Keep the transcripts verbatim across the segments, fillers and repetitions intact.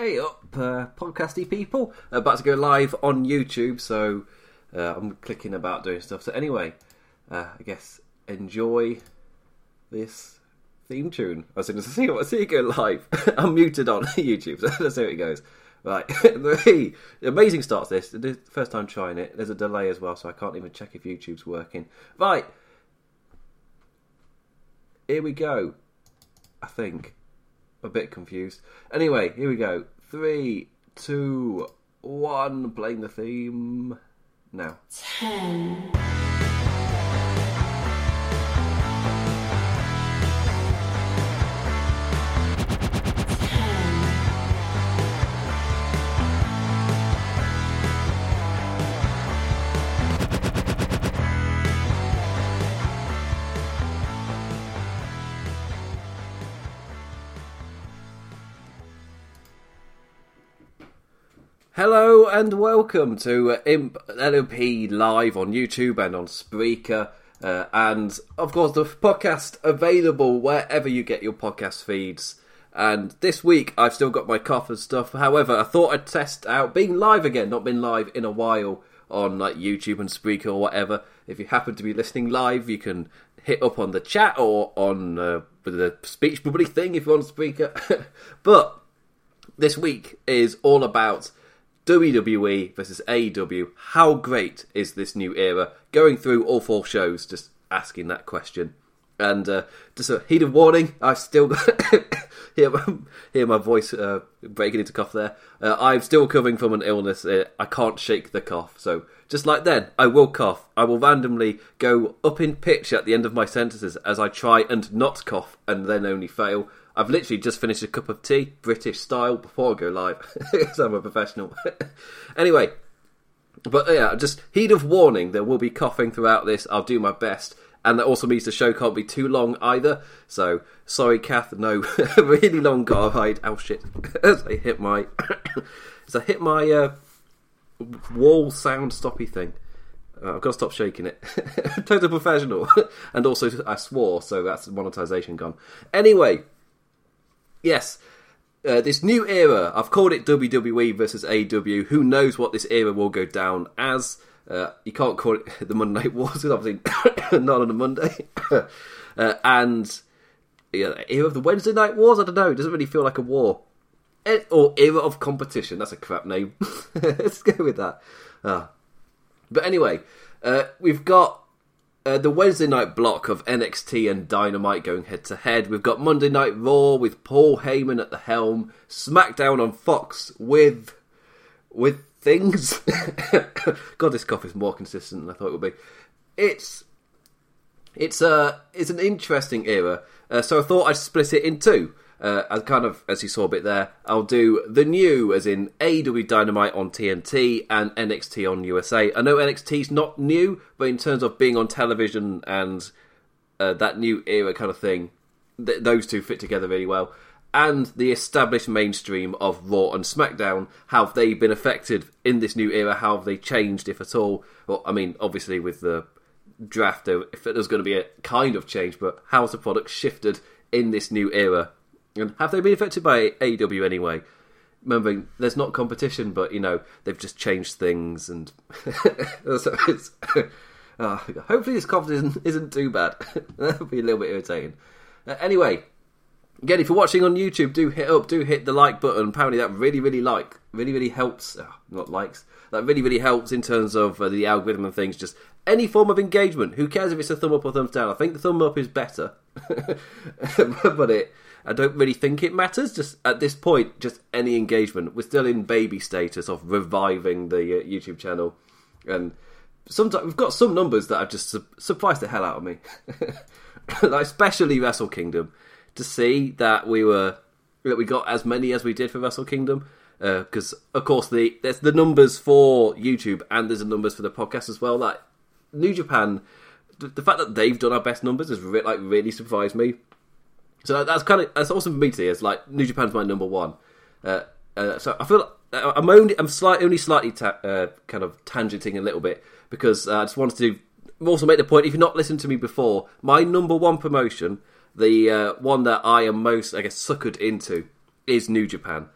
Hey up, uh, podcasty people. About to go live on YouTube, so uh, I'm clicking about doing stuff. So anyway, uh, I guess enjoy this theme tune. As soon as I see, I see it go live, I'm muted on YouTube, so let's see how it goes. Right, the amazing starts this. The first time trying it. There's a delay as well, so I can't even check if YouTube's working. Right, here we go, I think. A bit confused. Anyway, here we go. Three, two, one. Playing the theme now. Ten. Hello and welcome to uh, Imp L O P live on YouTube and on Spreaker uh, and of course the podcast available wherever you get your podcast feeds. And this week I've still got my cough and stuff, however I thought I'd test out being live again. Not been live in a while on like YouTube and Spreaker or whatever. If you happen to be listening live, you can hit up on the chat or on uh, the speech bubble thing if you're on Spreaker. But this week is all about W W E versus A E W. How great is this new era? Going through all four shows, just asking that question. And uh, just a heed of warning, I've still got hear, my, hear my voice uh, breaking into cough there. Uh, I'm still recovering from an illness. Uh, I can't shake the cough. So just like then, I will cough. I will randomly go up in pitch at the end of my sentences as I try and not cough and then only fail. I've literally just finished a cup of tea, British style, before I go live, because I'm a professional. Anyway, but yeah, just heed of warning, there will be coughing throughout this, I'll do my best, and that also means the show can't be too long either, so sorry Kath, no, really long guide, ow shit, as I hit my, as I hit my uh, wall sound stoppy thing. Uh, I've got to stop shaking it. Total professional, and also I swore, so that's monetization gone. Anyway. Yes, uh, this new era, I've called it W W E versus A E W. Who knows what this era will go down as? Uh, you can't call it the Monday Night Wars, it's obviously not on a Monday. uh, and yeah, era of the Wednesday Night Wars? I don't know, it doesn't really feel like a war. It, or era of competition, that's a crap name. Let's go with that. Uh, but anyway, uh, we've got Uh, the Wednesday night block of N X T and Dynamite going head to head. We've got Monday Night Raw with Paul Heyman at the helm. SmackDown on Fox with with things. God, this cough is more consistent than I thought it would be. It's it's uh it's an interesting era. Uh, so I thought I'd split it in two. Uh, I kind of, as you saw a bit there, I'll do the new, as in A E W Dynamite on T N T and N X T on U S A. I know N X T's not new, but in terms of being on television and uh, that new era kind of thing, th- those two fit together really well. And the established mainstream of Raw and SmackDown, how have they been affected in this new era? How have they changed, if at all? Well, I mean, obviously with the draft, if there's going to be a kind of change, but how has the product shifted in this new era? And have they been affected by A E W anyway? Remembering, there's not competition, but, you know, they've just changed things. And so it's, oh, hopefully this competition isn't, isn't too bad. That would be a little bit irritating. Uh, anyway, again, if you're watching on YouTube, do hit up, do hit the like button. Apparently that really, really like, really, really helps. Oh, not likes. That really, really helps in terms of uh, the algorithm and things. Just any form of engagement. Who cares if it's a thumb up or thumbs down? I think the thumb up is better. But it... I don't really think it matters, just at this point, just any engagement. We're still in baby status of reviving the uh, YouTube channel. And sometimes we've got some numbers that have just su- surprised the hell out of me. Like especially Wrestle Kingdom. To see that we were that we got as many as we did for Wrestle Kingdom. Because, uh, of course, the there's the numbers for YouTube and there's the numbers for the podcast as well. Like New Japan, th- the fact that they've done our best numbers has re- like really surprised me. So that's kind of that's awesome for me to hear. It's like New Japan's my number one. Uh, uh, so I feel like I'm only I'm slightly only slightly ta- uh, kind of tangenting a little bit because uh, I just wanted to also make the point. If you've not listened to me before, my number one promotion, the uh, one that I am most I guess suckered into, is New Japan.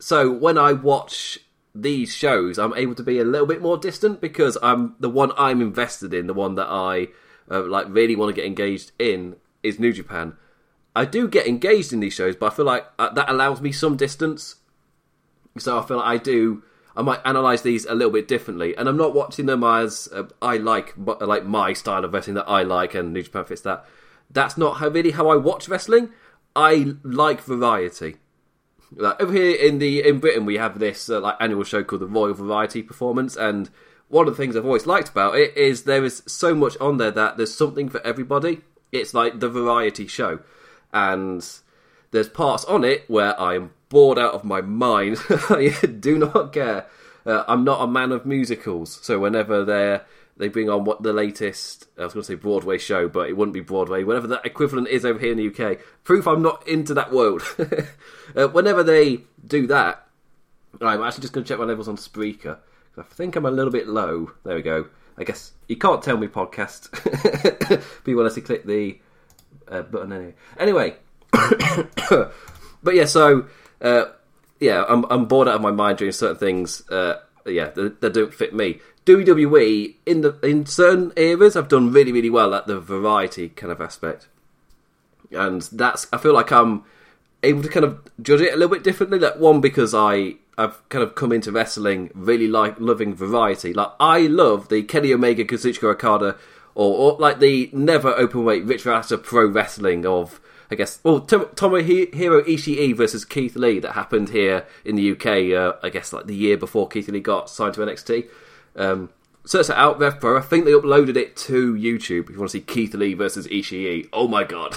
So when I watch these shows, I'm able to be a little bit more distant because I'm the one I'm invested in, the one that I uh, like really want to get engaged in is New Japan. I do get engaged in these shows, but I feel like that allows me some distance. So I feel like I do. I might analyse these a little bit differently, and I'm not watching them as uh, I like, but, like my style of wrestling that I like, and New Japan fits that. That's not how, really how I watch wrestling. I like variety. Like, over here in the in Britain, we have this uh, like annual show called the Royal Variety Performance, and one of the things I've always liked about it is there is so much on there that there's something for everybody. It's like the variety show, and there's parts on it where I am bored out of my mind. I do not care. Uh, I'm not a man of musicals, so whenever they they bring on what the latest, I was going to say Broadway show, but it wouldn't be Broadway, whatever that equivalent is over here in the U K, proof I'm not into that world. uh, whenever they do that, I'm actually just going to check my levels on Spreaker. I think I'm a little bit low. There we go. I guess you can't tell me podcast. People unless you click the uh, button anyway. Anyway. But yeah, so... Uh, yeah, I'm I'm bored out of my mind doing certain things. Uh, yeah, that, that don't fit me. W W E in the in certain eras, I've done really really well at the variety kind of aspect, and that's I feel like I'm able to kind of judge it a little bit differently. Like one because I I've kind of come into wrestling really like loving variety. Like I love the Kenny Omega, Kazuchika Okada, or, or like the never open weight Rich Rasta pro wrestling of. I guess, well, Tomohiro Ishii versus Keith Lee that happened here in the U K, uh, I guess, like the year before Keith Lee got signed to N X T. Um, search that out, RevPro. I think they uploaded it to YouTube if you want to see Keith Lee versus Ishii. Oh my god.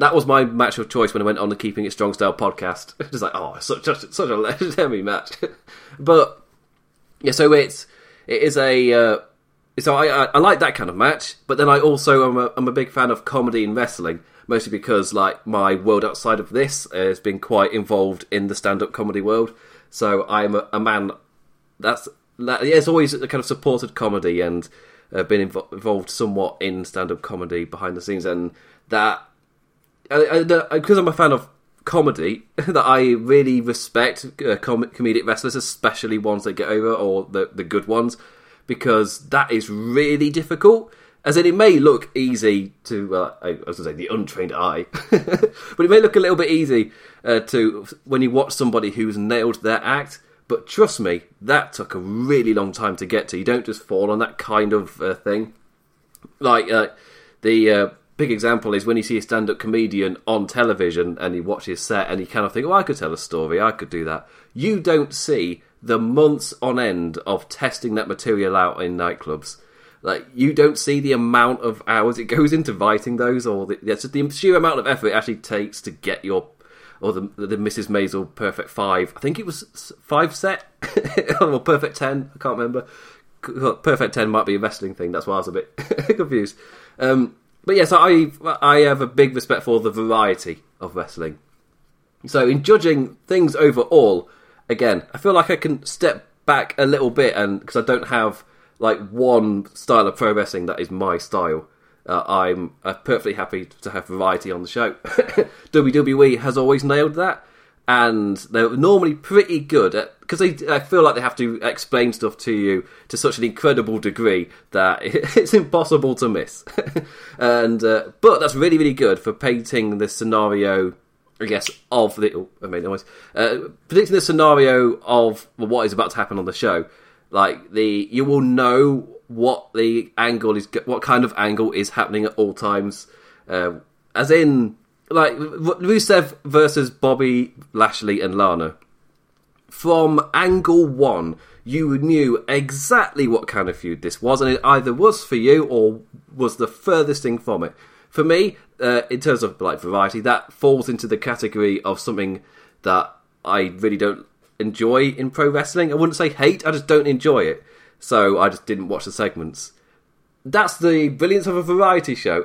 That was my match of choice when I went on the Keeping It Strong Style podcast. Just like, oh, such, such, such a legendary match. But, yeah, so it's, it is a... Uh, So I, I I like that kind of match, but then I also am a, I'm a big fan of comedy and wrestling, mostly because like my world outside of this has been quite involved in the stand-up comedy world. So I'm a, a man that's that, yeah, it's always a kind of supported comedy and uh, been invo- involved somewhat in stand-up comedy behind the scenes, and that because I'm a fan of comedy that I really respect uh, com- comedic wrestlers, especially ones that get over or the the good ones. Because that is really difficult. As in, it may look easy to, uh, I was going to say, the untrained eye. But it may look a little bit easy uh, to when you watch somebody who's nailed their act. But trust me, that took a really long time to get to. You don't just fall on that kind of uh, thing. Like, uh, the uh, big example is when you see a stand-up comedian on television and you watch his set and you kind of think, oh, I could tell a story, I could do that. You don't see... the months on end of testing that material out in nightclubs. Like, you don't see the amount of hours it goes into writing those, or the, just the sheer amount of effort it actually takes to get your, or the, the Missus Maisel Perfect Five. I think it was five set, or Perfect Ten, I can't remember. Perfect Ten might be a wrestling thing, that's why I was a bit confused. Um, but yeah, so I, I have a big respect for the variety of wrestling. So in judging things overall, again, I feel like I can step back a little bit, and because I don't have like one style of pro wrestling that is my style, uh, I'm uh, perfectly happy to have variety on the show. W W E has always nailed that, and they're normally pretty good at because they. I feel like they have to explain stuff to you to such an incredible degree that it's impossible to miss. and uh, but that's really, really good for painting the scenario. I guess, of the... I made noise. Uh, predicting the scenario of what is about to happen on the show. Like, the you will know what the angle is... What kind of angle is happening at all times. Uh, as in, like, Rusev versus Bobby Lashley and Lana. From angle one, you knew exactly what kind of feud this was, and it either was for you or was the furthest thing from it. For me, uh, in terms of like variety, that falls into the category of something that I really don't enjoy in pro wrestling. I wouldn't say hate, I just don't enjoy it. So I just didn't watch the segments. That's the brilliance of a variety show.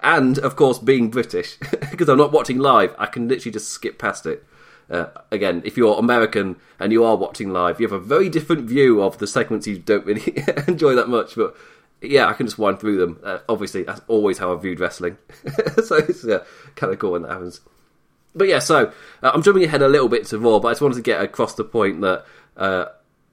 And, of course, being British. Because I'm not watching live, I can literally just skip past it. Uh, again, if you're American and you are watching live, you have a very different view of the segments you don't really enjoy that much, but... yeah, I can just wind through them. Uh, obviously, that's always how I viewed wrestling. So it's uh, kind of cool when that happens. But yeah, so uh, I'm jumping ahead a little bit to Raw, but I just wanted to get across the point that uh,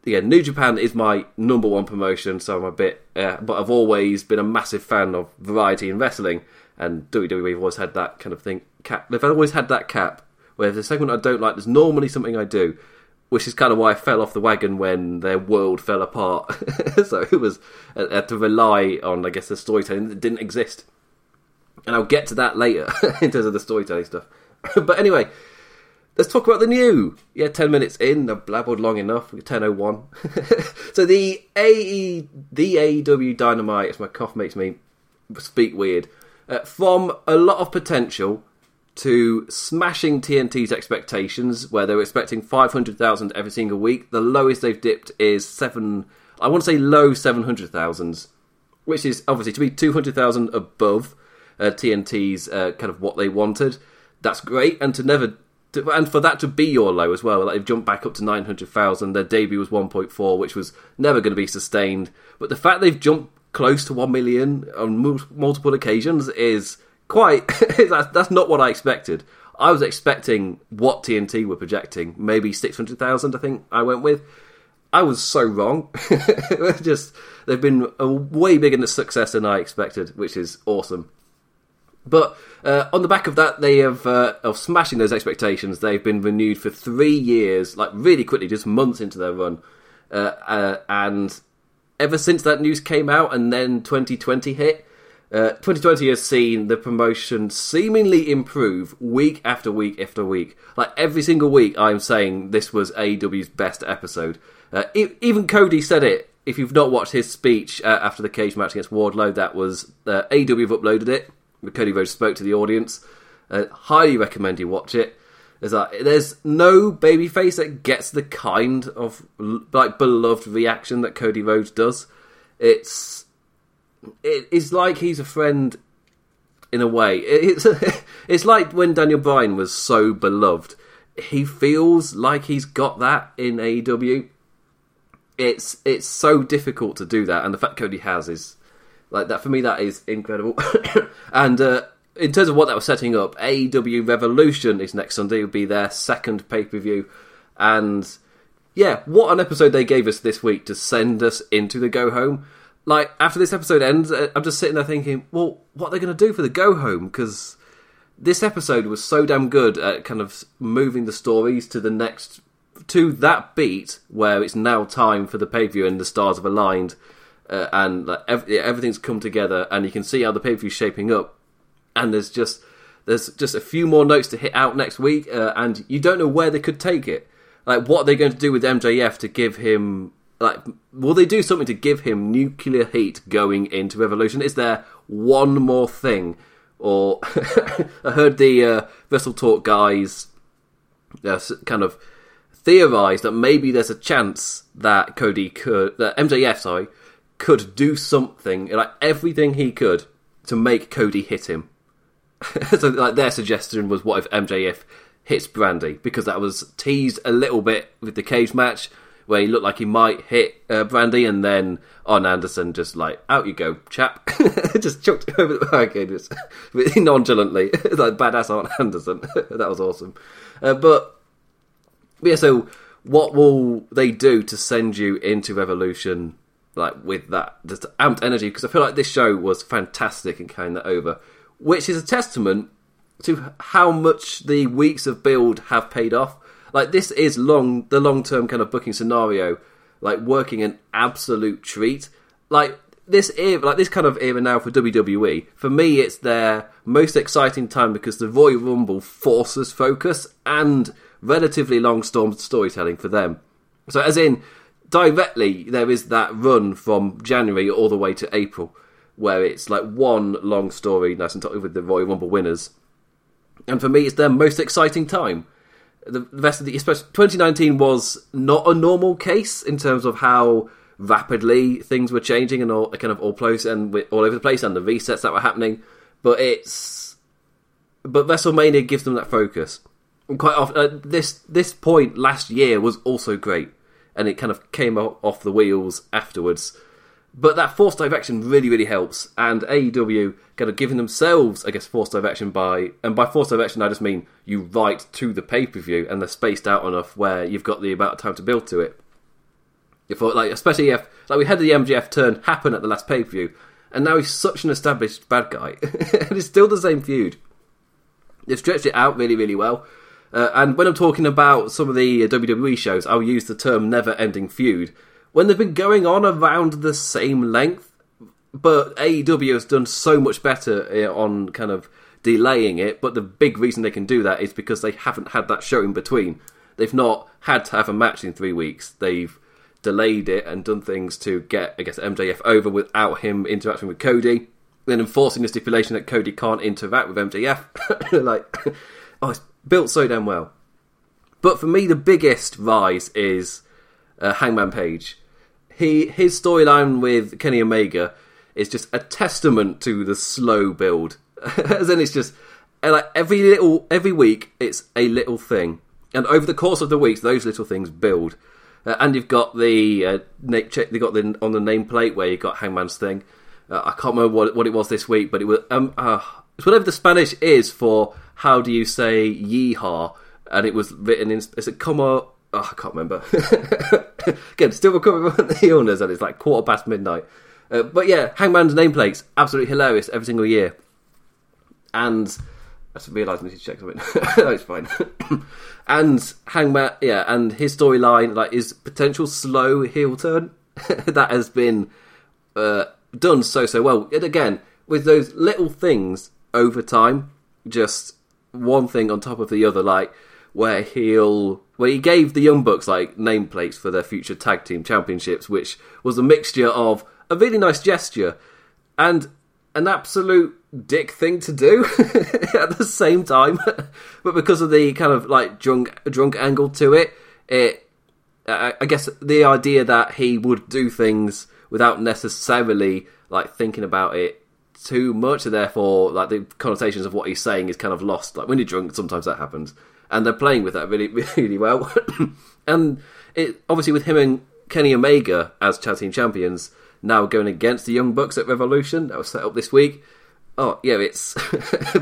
yeah, New Japan is my number one promotion, so I'm a bit, uh, but I've always been a massive fan of variety in wrestling, and W W E have always had that kind of thing. Cap, they've always had that cap where if there's a segment I don't like, there's normally something I do, which is kind of why I fell off the wagon when their world fell apart. So it was uh, to rely on, I guess, the storytelling that didn't exist. And I'll get to that later in terms of the storytelling stuff. But anyway, let's talk about the new. Yeah, ten minutes in, I've blabbled long enough. ten oh one. So the A E, the A E W Dynamite, as my cough makes me speak weird, uh, from a lot of potential to smashing T N T's expectations, where they were expecting five hundred thousand every single week. The lowest they've dipped is seven. I want to say low seven hundred thousand, which is obviously to be two hundred thousand above uh, T N T's uh, kind of what they wanted. That's great, and to never, to, and for that to be your low as well. Like, they've jumped back up to nine hundred thousand. Their debut was one point four, which was never going to be sustained. But the fact they've jumped close to one million on mul- multiple occasions is quite. that's, that's not what I expected. I was expecting what T N T were projecting, maybe six hundred thousand. I think I went with. I was so wrong. Just they've been a way bigger a success than I expected, which is awesome. But uh, on the back of that, they have uh, of smashing those expectations. They've been renewed for three years, like really quickly, just months into their run. Uh, uh, and ever since that news came out, and then twenty twenty hit, uh, twenty twenty has seen the promotion seemingly improve week after week after week. Like every single week, I'm saying this was A E W's best episode. Uh, e- even Cody said it. If you've not watched his speech uh, after the cage match against Wardlow, that was uh, A E W have uploaded it. Cody Rhodes spoke to the audience. Uh, highly recommend you watch it. There's, uh, there's no babyface that gets the kind of like beloved reaction that Cody Rhodes does. It's it is like he's a friend in a way. It's it's like when Daniel Bryan was so beloved. He feels like he's got that in A E W. It's it's so difficult to do that, and the fact Cody has is. Like that for me, that is incredible. And uh, in terms of what that was setting up, A E W Revolution is next Sunday. It will be their second pay-per-view. And yeah, what an episode they gave us this week to send us into the go-home. Like, after this episode ends, I'm just sitting there thinking, well, what are they going to do for the go-home? Because this episode was so damn good at kind of moving the stories to the next... to that beat where it's now time for the pay-per-view and the stars have aligned. Uh, and like, every, everything's come together, and you can see how the pay-per-view's shaping up. And there's just there's just a few more notes to hit out next week, uh, and you don't know where they could take it. Like, what are they going to do with M J F to give him? Like, will they do something to give him nuclear heat going into Revolution? Is there one more thing? Or I heard the uh, Wrestle Talk guys uh, kind of theorise that maybe there's a chance that Cody could that M J F sorry. could do something, like everything he could, to make Cody hit him. So like their suggestion was, what if M J F hits Brandy? Because that was teased a little bit with the cage match, where he looked like he might hit uh, Brandy, and then on Anderson just like, out you go, chap. Just chucked over the barricade, just really nonchalantly. Like badass Arn Anderson. That was awesome. Uh, but, yeah, so what will they do to send you into Revolution? Like, with that, just amped energy, because I feel like this show was fantastic and carrying that over, which is a testament to how much the weeks of build have paid off. Like, this is long, the long-term kind of booking scenario, like, working an absolute treat. Like, this era, like this kind of era now for W W E, for me, it's their most exciting time because the Royal Rumble forces focus and relatively long-term storytelling for them. So, as in... directly, there is that run from January all the way to April, where it's like one long story, nice and tight, with the Royal Rumble winners. And for me, it's their most exciting time. The rest of the, especially twenty nineteen, was not a normal case in terms of how rapidly things were changing and all kind of all close and all over the place, and the resets that were happening. But it's, but WrestleMania gives them that focus. And quite often, uh, this this point last year was also great. And it kind of came off the wheels afterwards. But that forced direction really, really helps. And A E W kind of giving themselves, I guess, forced direction by... And by forced direction, I just mean you write to the pay-per-view and they're spaced out enough where you've got the amount of time to build to it. If, like, especially if... Like, we had the M J F turn happen at the last pay-per-view, and now he's such an established bad guy. And it's still the same feud. They've stretched it out really, really well. Uh, and when I'm talking about some of the W W E shows, I'll use the term never-ending feud, when they've been going on around the same length, but A E W has done so much better on kind of delaying it. But the big reason they can do that is because they haven't had that show in between. They've not had to have a match in three weeks. They've delayed it and done things to get, I guess, M J F over without him interacting with Cody, then enforcing the stipulation that Cody can't interact with M J F. Like, oh, it's built so damn well. But for me, the biggest rise is uh, Hangman Page. He his storyline with Kenny Omega is just a testament to the slow build. As in, it's just like every little every week it's a little thing, and over the course of the weeks, those little things build. Uh, and you've got the uh, Nate check. They got the on the nameplate where you got Hangman's thing. Uh, I can't remember what what it was this week, but it was um uh, it's whatever the Spanish is for how do you say yeehaw, and it was written in. It's a comma. Oh, I can't remember. Again, still recovering from the illness, and it's like quarter past midnight. Uh, but yeah, Hangman's nameplates, absolutely hilarious every single year. And I just realised I need to check something. No, it's fine. And Hangman, yeah, and his storyline, like his potential slow heel turn, that has been uh, done so, so well. And again, with those little things over time, just one thing on top of the other, like, where he'll... Well, he gave the Young Bucks, like, nameplates for their future tag team championships, which was a mixture of a really nice gesture and an absolute dick thing to do at the same time. But because of the kind of, like, drunk drunk angle to it, it I, I guess the idea that he would do things without necessarily, like, thinking about it too much, and therefore, like, the connotations of what he's saying is kind of lost. Like, when you're drunk, sometimes that happens. And they're playing with that really, really well. And it obviously with him and Kenny Omega as tag team champions now going against the Young Bucks at Revolution that was set up this week. Oh yeah, it's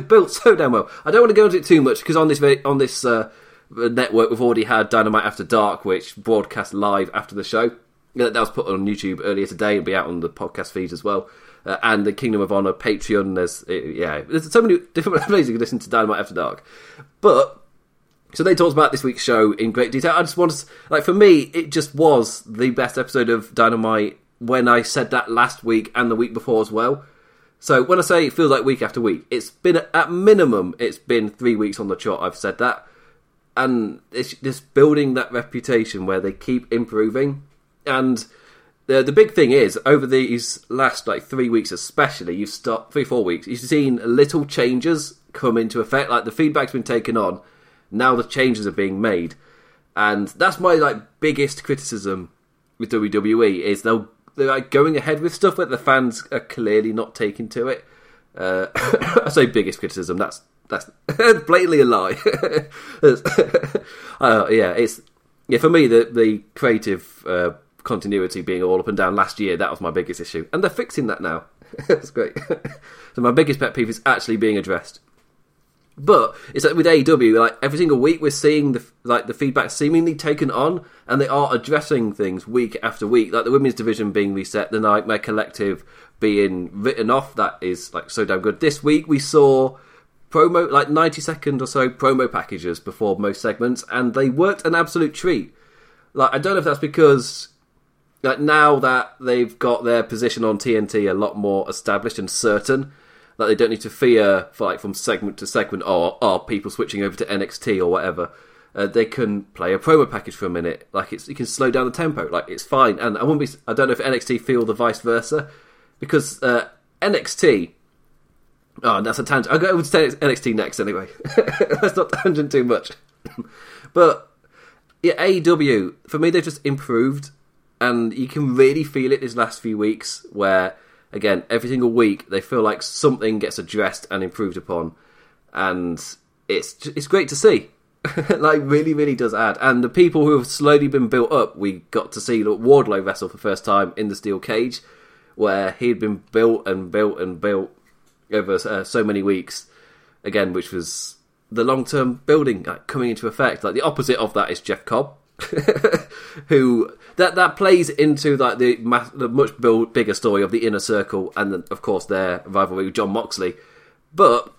built so damn well. I don't want to go into it too much because on this on this uh, network we've already had Dynamite After Dark, which broadcast live after the show. That was put on YouTube earlier today and be out on the podcast feed as well. Uh, and the Kingdom of Honor Patreon. There's it, yeah, there's so many different ways you can listen to Dynamite After Dark, but. So they talked about this week's show in great detail. I just wanted to, like, for me, it just was the best episode of Dynamite when I said that last week and the week before as well. So when I say it feels like week after week, it's been, at minimum, it's been three weeks on the trot I've said that. And it's just building that reputation where they keep improving. And the the big thing is, over these last, like, three weeks especially, you've stopped, three, four weeks, you've seen little changes come into effect. Like, the feedback's been taken on. Now the changes are being made, and that's my like biggest criticism with W W E is they'll, they're like going ahead with stuff that the fans are clearly not taking to it. Uh, I say biggest criticism, that's that's blatantly a lie. uh, yeah, it's yeah for me the the creative uh, continuity being all up and down last year, that was my biggest issue, and they're fixing that now. That's great. So my biggest pet peeve is actually being addressed. But it's like with A E W, like every single week we're seeing the like the feedback seemingly taken on, and they are addressing things week after week, like the women's division being reset, the Nightmare Collective being written off. That is like so damn good. This week we saw promo like ninety second or so promo packages before most segments, and they worked an absolute treat. Like I don't know if that's because like now that they've got their position on T N T a lot more established and certain. Like they don't need to fear for like from segment to segment or are people switching over to N X T or whatever. Uh, they can play a promo package for a minute. Like it's you can slow down the tempo. Like it's fine. And I wouldn't be. I don't know if N X T feel the vice versa because uh, N X T. Oh, that's a tangent. I'll go over to N X T next anyway. Let's not tangent too much. But yeah, A E W for me they've just improved, and you can really feel it these last few weeks where. Again, every single week, they feel like something gets addressed and improved upon. And it's it's great to see. Like, really, really does add. And the people who have slowly been built up, we got to see Wardlow wrestle for the first time in the steel cage, where he'd been built and built and built over uh, so many weeks, again, which was the long-term building like, coming into effect. Like the opposite of that is Jeff Cobb, who that that plays into like the, the much build, bigger story of the Inner Circle and then, of course, their rivalry with Jon Moxley. But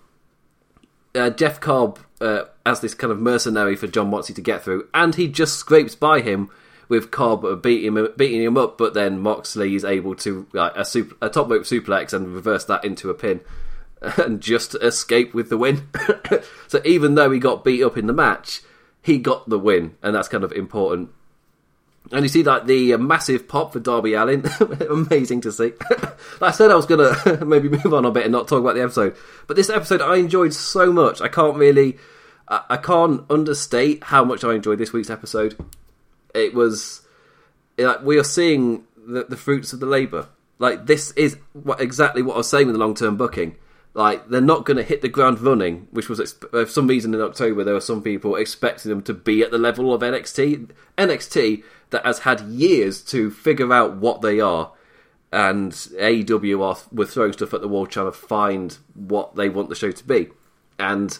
uh, Jeff Cobb uh, as this kind of mercenary for Jon Moxley to get through, and he just scrapes by him with Cobb beating him, beating him up, but then Moxley is able to like a, super, a top rope suplex and reverse that into a pin and just escape with the win. So even though he got beat up in the match, he got the win, and that's kind of important. And you see like the massive pop for Darby Allin. Amazing to see. Like I said, I was going to maybe move on a bit and not talk about the episode, but this episode I enjoyed so much. I can't really, I, I can't understate how much I enjoyed this week's episode. It was like we are seeing the, the fruits of the labour. Like this is what, exactly what I was saying with the long-term booking. Like they're not going to hit the ground running, which was exp- for some reason in October there were some people expecting them to be at the level of N X T. N X T that has had years to figure out what they are, and A E W are, were throwing stuff at the wall trying to find what they want the show to be. And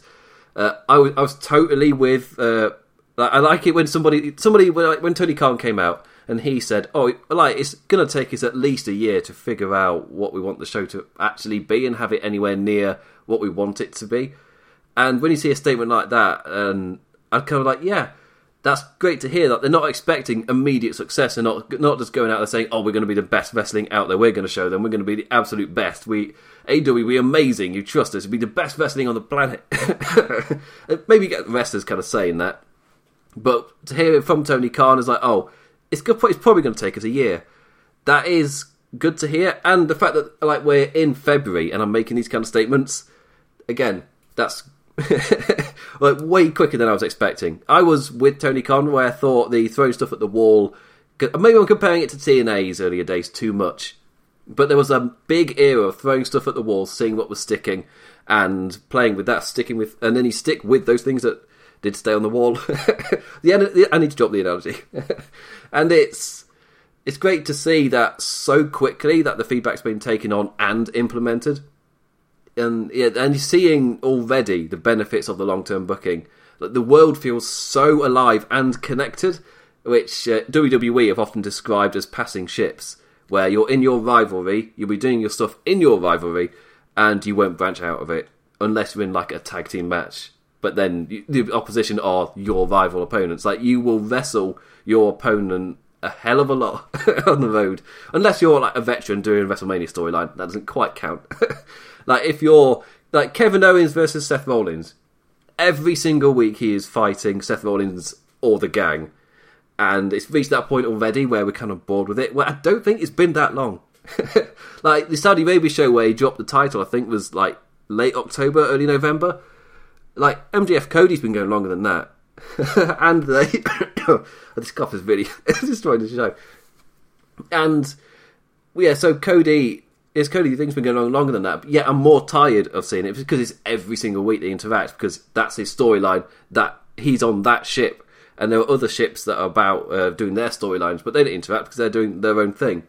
uh, I, w- I was totally with. Uh, I like it when somebody somebody when Tony Khan came out and he said, "Oh, like it's going to take us at least a year to figure out what we want the show to actually be and have it anywhere near what we want it to be." And when you see a statement like that, and I'm kind of like, "Yeah, that's great to hear that they're not expecting immediate success and not not just going out there saying, "Oh, we're going to be the best wrestling out there. We're going to show them. We're going to be the absolute best. We A E W, we're amazing. You trust us. We'll be the best wrestling on the planet." Maybe you get the wrestlers kind of saying that. But to hear it from Tony Khan is like, oh, it's good. It's probably going to take us a year. That is good to hear. And the fact that like we're in February and I'm making these kind of statements, again, that's like way quicker than I was expecting. I was with Tony Khan where I thought the throwing stuff at the wall, maybe I'm comparing it to T N A's earlier days too much, but there was a big era of throwing stuff at the wall, seeing what was sticking and playing with that, sticking with, and then you stick with those things that did stay on the wall. the, I need to drop the analogy. And it's it's great to see that so quickly that the feedback's been taken on and implemented. And, and seeing already the benefits of the long-term booking. Like the world feels so alive and connected, which uh, W W E have often described as passing ships, where you're in your rivalry, you'll be doing your stuff in your rivalry, and you won't branch out of it unless you're in like a tag team match. But then the opposition are your rival opponents. Like you will wrestle your opponent a hell of a lot on the road, unless you're like a veteran doing a WrestleMania storyline. That doesn't quite count. Like if you're like Kevin Owens versus Seth Rollins, every single week he is fighting Seth Rollins or the gang, and it's reached that point already where we're kind of bored with it. Well, I don't think it's been that long. Like the Saudi Arabia show where he dropped the title, I think was like late October, early November. Like, M J F Cody's been going longer than that. And they... This cough is really destroying the show. And, yeah, so Cody... Is Cody, things been going on longer than that. But yeah, I'm more tired of seeing it because it's every single week they interact because that's his storyline, that he's on that ship. And there are other ships that are about uh, doing their storylines, but they don't interact because they're doing their own thing.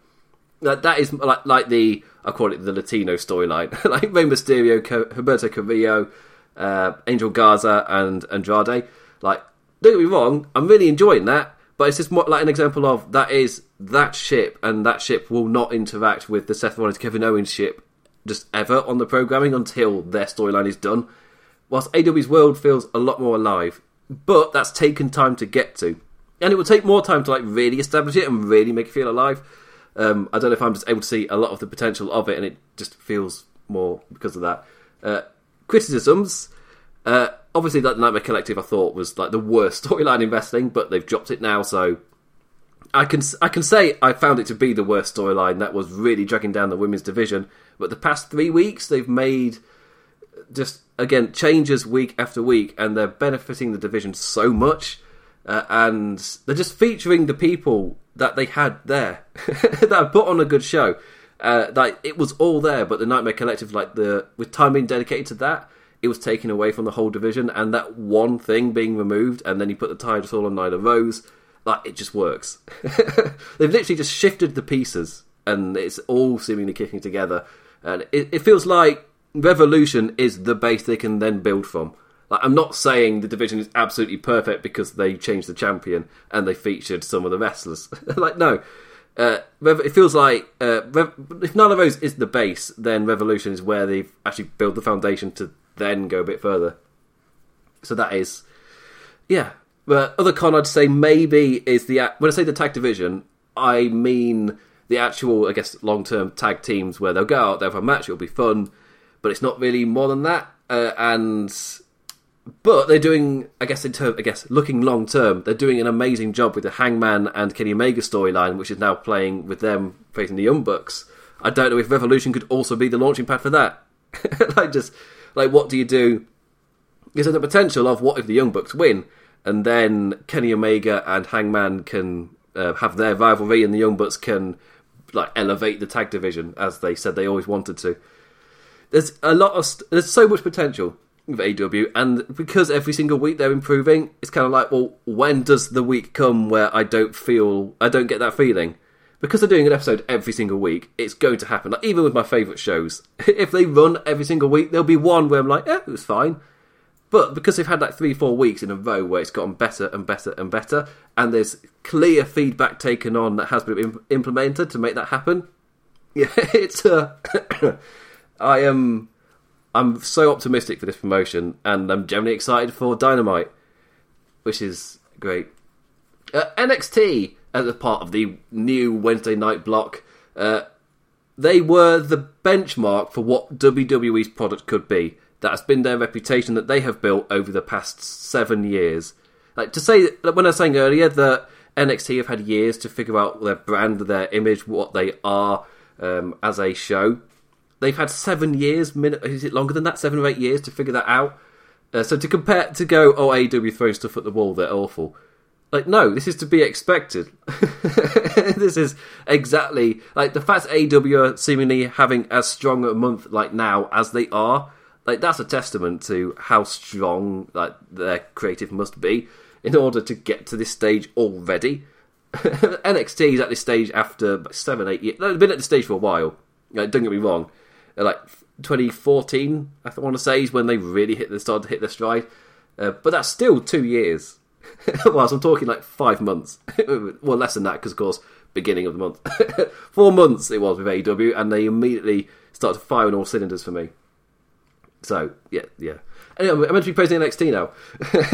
Like, that is like, like the... I call it the Latino storyline. Like Rey Mysterio, Co- Humberto Carrillo... Uh, Angel Garza and Andrade. Like, don't get me wrong, I'm really enjoying that, but it's just more like an example of that is that ship, and that ship will not interact with the Seth Rollins Kevin Owens ship just ever on the programming until their storyline is done. Whilst A W's world feels a lot more alive, but that's taken time to get to, and it will take more time to like really establish it and really make it feel alive. Um, I don't know if I'm just able to see a lot of the potential of it, and it just feels more because of that. Uh, Criticisms. Uh, obviously, that Nightmare Collective I thought was like the worst storyline in wrestling, but they've dropped it now, so I can I can say I found it to be the worst storyline that was really dragging down the women's division. But the past three weeks, they've made just again changes week after week, and they're benefiting the division so much, uh, and they're just featuring the people that they had there that have put on a good show. Uh, like it was all there, but the Nightmare Collective, like the with time being dedicated to that, it was taken away from the whole division, and that one thing being removed, and then you put the titles all on Nyla Rose, like it just works. They've literally just shifted the pieces and it's all seemingly kicking together. And it, it feels like Revolution is the base they can then build from. Like, I'm not saying the division is absolutely perfect because they changed the champion and they featured some of the wrestlers. Like, no. Uh, it feels like uh, if none of those is the base, then Revolution is where they've actually built the foundation to then go a bit further. So that is... Yeah. But other con I'd say maybe is the... When I say the tag division, I mean the actual, I guess, long-term tag teams where they'll go out, they'll have a match, it'll be fun, but it's not really more than that. Uh, and... But they're doing, I guess, in term, I guess, looking long term, they're doing an amazing job with the Hangman and Kenny Omega storyline, which is now playing with them facing the Young Bucks. I don't know if Revolution could also be the launching pad for that. Like, just like, what do you do? Is there the potential of what if the Young Bucks win, and then Kenny Omega and Hangman can uh, have their rivalry, and the Young Bucks can like elevate the tag division as they said they always wanted to? There's a lot of st- there's so much potential with A E W, and because every single week they're improving, it's kind of like, well, when does the week come where I don't feel, I don't get that feeling? Because they're doing an episode every single week, it's going to happen. Like, even with my favourite shows, if they run every single week, there'll be one where I'm like, yeah, it was fine. But because they've had like three, four weeks in a row where it's gotten better and better and better, and there's clear feedback taken on that has been imp- implemented to make that happen, yeah, it's, uh, I am... Um, I'm so optimistic for this promotion, and I'm generally excited for Dynamite, which is great. Uh, N X T, as a part of the new Wednesday night block, uh, they were the benchmark for what W W E's product could be. That has been their reputation that they have built over the past seven years. Like, to say, when I was saying earlier that N X T have had years to figure out their brand, their image, what they are um, as a show. They've had seven years, is it longer than that? Seven or eight years to figure that out. Uh, so to compare, to go, oh, A E W throwing stuff at the wall, they're awful. Like, no, this is to be expected. This is exactly, like, the fact A E W are seemingly having as strong a month, like, now as they are, like, that's a testament to how strong, like, their creative must be in order to get to this stage already. N X T is at this stage after like, seven, eight years. They've been at this stage for a while. Like, don't get me wrong. Like twenty fourteen, I want to say, is when they really hit the started to hit their stride. Uh, but that's still two years. Whilst I'm talking like five months, well, less than that, because of course, beginning of the month, four months it was with A E W, and they immediately started to fire on all cylinders for me. So yeah, yeah. Anyway, I'm meant to be praising N X T now.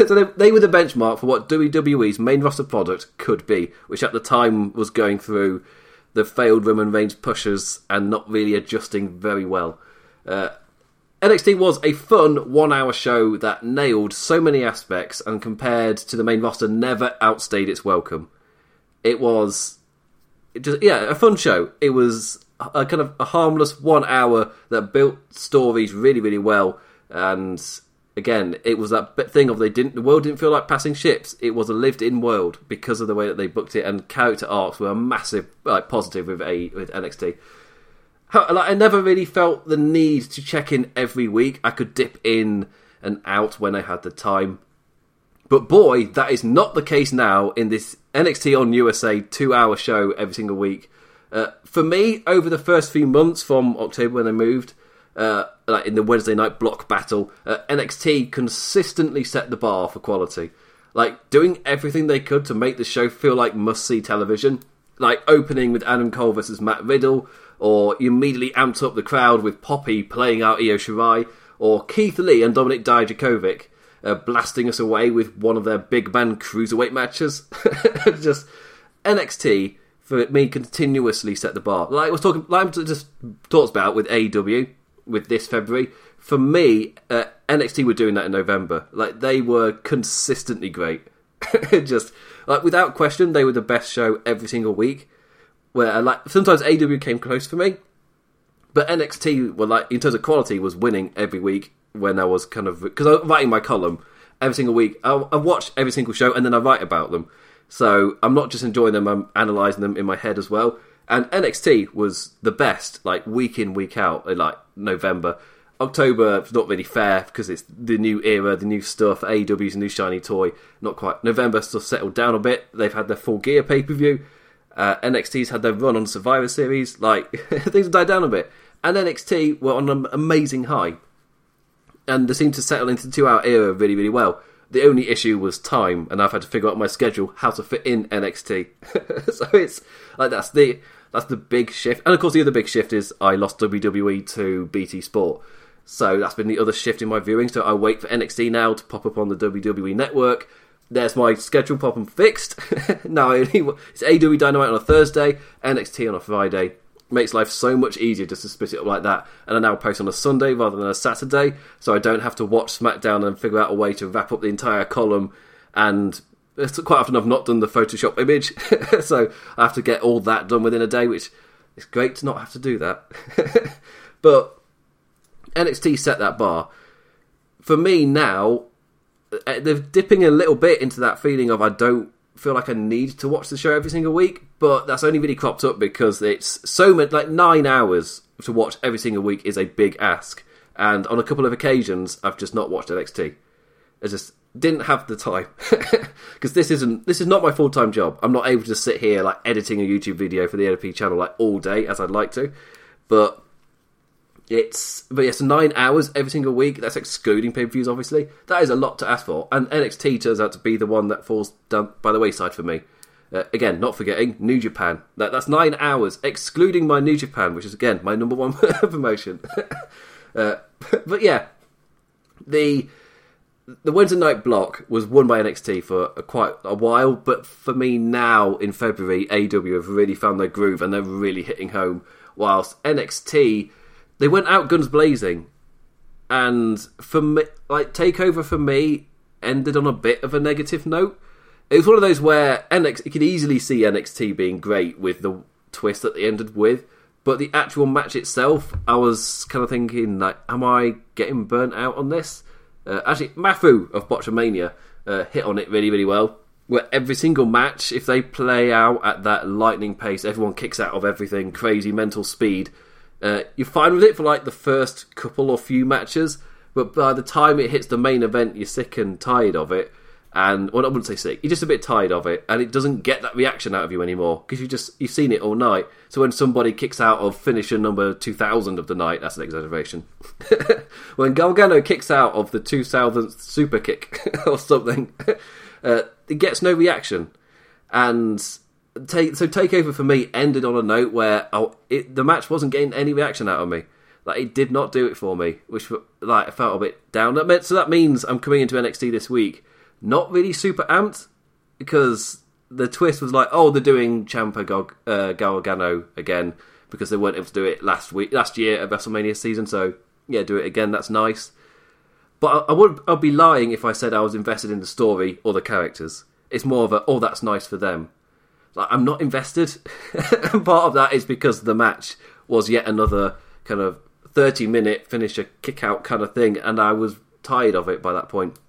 So they, they were the benchmark for what W W E's main roster product could be, which at the time was going through the failed Roman Reigns pushes and not really adjusting very well. Uh, N X T was a fun one-hour show that nailed so many aspects and compared to the main roster never outstayed its welcome. It was, it just yeah, a fun show. It was a kind of a harmless one hour that built stories really, really well. And again, it was that thing of they didn't, the world didn't feel like passing ships. It was a lived-in world because of the way that they booked it, and character arcs were a massive, like, positive with a with N X T. How, like, I never really felt the need to check in every week. I could dip in and out when I had the time. But boy, that is not the case now in this N X T on U S A two-hour show every single week. Uh, for me, over the first few months from October when they moved, Uh, like in the Wednesday night block battle, uh, N X T consistently set the bar for quality, like doing everything they could to make the show feel like must-see television, like opening with Adam Cole versus Matt Riddle, or you immediately amped up the crowd with Poppy playing out Io Shirai, or Keith Lee and Dominik Dijakovic uh, blasting us away with one of their big man cruiserweight matches. Just N X T for me continuously set the bar. Like I was talking, like I'm just talked about with A E W. With this February, for me, uh, N X T were doing that in November. Like, they were consistently great. Just, like, without question, they were the best show every single week. Where, like, sometimes A E W came close for me, but N X T were, like, in terms of quality, was winning every week when I was kind of, because I was writing my column every single week. I, I watch every single show and then I write about them. So I'm not just enjoying them, I'm analysing them in my head as well. And N X T was the best, like, week in, week out, like, November. October, it's not really fair, because it's the new era, the new stuff, A E W's a new shiny toy, not quite. November stuff settled down a bit, they've had their Full Gear pay-per-view, Uh, N X T's had their run on Survivor Series. Like, things have died down a bit. And N X T were on an amazing high. And they seemed to settle into the two-hour era really, really well. The only issue was time, and I've had to figure out my schedule how to fit in N X T. So it's like that's the that's the big shift. And of course, the other big shift is I lost W W E to B T Sport. So that's been the other shift in my viewing. So I wait for N X T now to pop up on the W W E network. There's my schedule pop and fixed. Now it's A E W Dynamite on a Thursday, N X T on a Friday. Makes life so much easier just to split it up like that. And I now post on a Sunday rather than a Saturday, so I don't have to watch SmackDown and figure out a way to wrap up the entire column. And quite often I've not done the Photoshop image, so I have to get all that done within a day, which is great to not have to do that. But N X T set that bar. For me now, they're dipping a little bit into that feeling of I don't feel like I need to watch the show every single week, but that's only really cropped up because it's so much, like nine hours to watch every single week is a big ask. And on a couple of occasions, I've just not watched N X T. I just didn't have the time because this isn't this is not my full time job. I'm not able to sit here like editing a YouTube video for the N F P channel like all day as I'd like to, but it's but yes, yeah, so nine hours every single week. That's excluding pay per views, obviously. That is a lot to ask for, and N X T turns out to be the one that falls down by the wayside for me. Uh, again, not forgetting New Japan. That, that's nine hours, excluding my New Japan, which is, again, my number one promotion. uh, but yeah, the the Wednesday night block was won by N X T for a, quite a while, but for me now, in February, A E W have really found their groove, and they're really hitting home, whilst N X T, they went out guns blazing. And for me, like, TakeOver for me ended on a bit of a negative note. It was one of those where N X T, you could easily see N X T being great with the twist that they ended with, but the actual match itself, I was kind of thinking, like, am I getting burnt out on this? Uh, actually, Mafu of Botchamania uh, hit on it really, really well, where every single match, if they play out at that lightning pace, everyone kicks out of everything, crazy mental speed, uh, you're fine with it for, like, the first couple or few matches, but by the time it hits the main event, you're sick and tired of it. And, well, I wouldn't say sick, you're just a bit tired of it, and it doesn't get that reaction out of you anymore, because you just, you've seen it all night. So when somebody kicks out of finisher number two thousand of the night, that's an exaggeration. When Gargano kicks out of the two thousandth super kick, or something, uh, it gets no reaction. And take, so TakeOver for me ended on a note where I, it, the match wasn't getting any reaction out of me. Like, it did not do it for me, which, like, I felt a bit down. That meant, so that means I'm coming into N X T this week not really super amped, because the twist was like, oh, they're doing Ciampa Gog- uh, Gargano again, because they weren't able to do it last week, last year at WrestleMania season. So yeah, do it again. That's nice. But I, I would, I'd be lying if I said I was invested in the story or the characters. It's more of a, oh, that's nice for them. Like, I'm not invested. And part of that is because the match was yet another kind of thirty minute finisher kick out kind of thing, and I was tired of it by that point.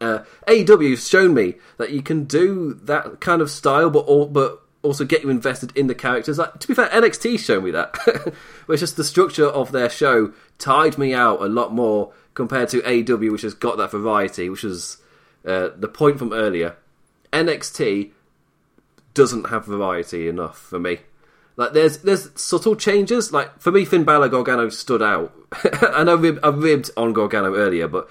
Uh, A E W's shown me that you can do that kind of style, but all, but also get you invested in the characters. Like, to be fair, N X T's shown me that. It's just the structure of their show tied me out a lot more compared to A E W, which has got that variety, which is uh, the point from earlier. N X T doesn't have variety enough for me. Like, there's there's subtle changes. Like, for me, Finn Balor Gargano stood out. And I rib- I ribbed on Gargano earlier, but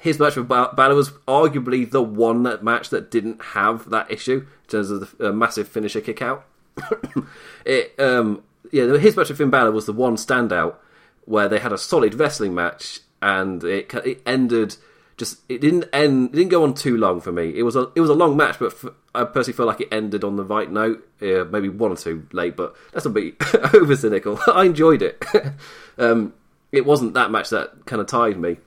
his match with Balor was arguably the one that match that didn't have that issue in terms of the uh, massive finisher kick out. it, um, yeah, his match with Finn Balor was the one standout where they had a solid wrestling match, and it it ended just it didn't end it didn't go on too long for me. It was a it was a long match, but for, I personally feel like it ended on the right note. Uh, maybe one or two late, but that's a bit over cynical. I enjoyed it. um, it wasn't that match that kind of tied me.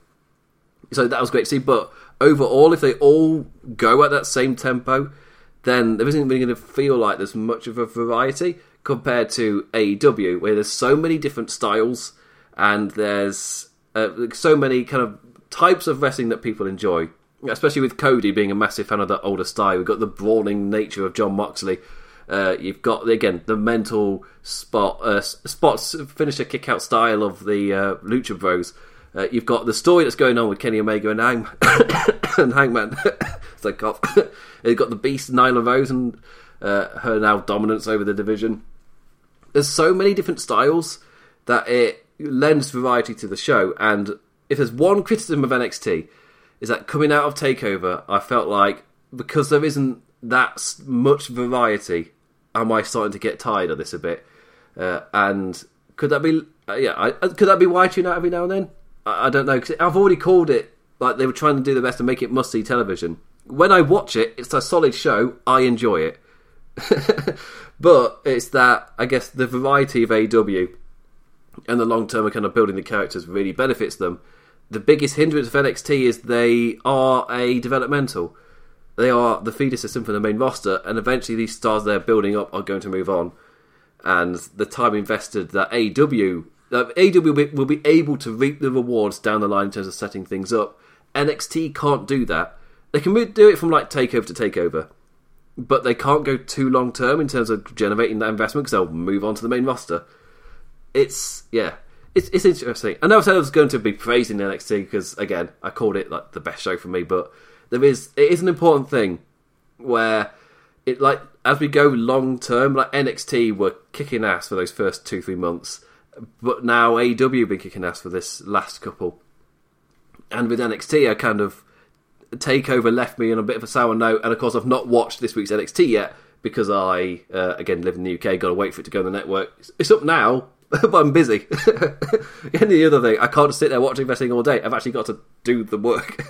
So that was great to see, but overall, if they all go at that same tempo, then there isn't really going to feel like there's much of a variety compared to A E W, where there's so many different styles, and there's uh, so many kind of types of wrestling that people enjoy, especially with Cody being a massive fan of that older style. We've got the brawling nature of Jon Moxley. Uh, you've got, again, the mental spot, uh, spots finisher kick-out style of the uh, Lucha Bros. Uh, you've got the story that's going on with Kenny Omega and, Hang- and Hangman. It's like, cough. You've got the Beast, Nyla Rose, and uh, her now dominance over the division. There's so many different styles that it lends variety to the show, and if there's one criticism of N X T, is that coming out of TakeOver, I felt like, because there isn't that much variety, am I starting to get tired of this a bit? Uh, and could that be uh, yeah? I, could that be why I tune out every now and then? I, I don't know, because I've already called it, like, they were trying to do the best to make it must-see television. When I watch it, it's a solid show. I enjoy it. But it's that, I guess, the variety of A E W and the long term of kind of building the characters really benefits them. The biggest hindrance of N X T is they are a developmental. They are the feeder system for the main roster, and eventually these stars they're building up are going to move on. And the time invested that A E W, that A E W will be able to reap the rewards down the line in terms of setting things up. N X T can't do that. They can do it from like takeover to takeover, but they can't go too long term in terms of generating that investment, because they'll move on to the main roster. It's, yeah, it's it's interesting. I know I said I was going to be praising N X T because, again, I called it like the best show for me, but there is, it is an important thing where it, like, as we go long term, like N X T were kicking ass for those first two, three months, but now A E W have been kicking ass for this last couple. And with N X T, I kind of, TakeOver left me on a bit of a sour note, and of course I've not watched this week's N X T yet because I, uh, again, live in the U K, gotta wait for it to go on the network. It's, it's up now, but I'm busy. And the other thing, I can't just sit there watching wrestling all day. I've actually got to do the work.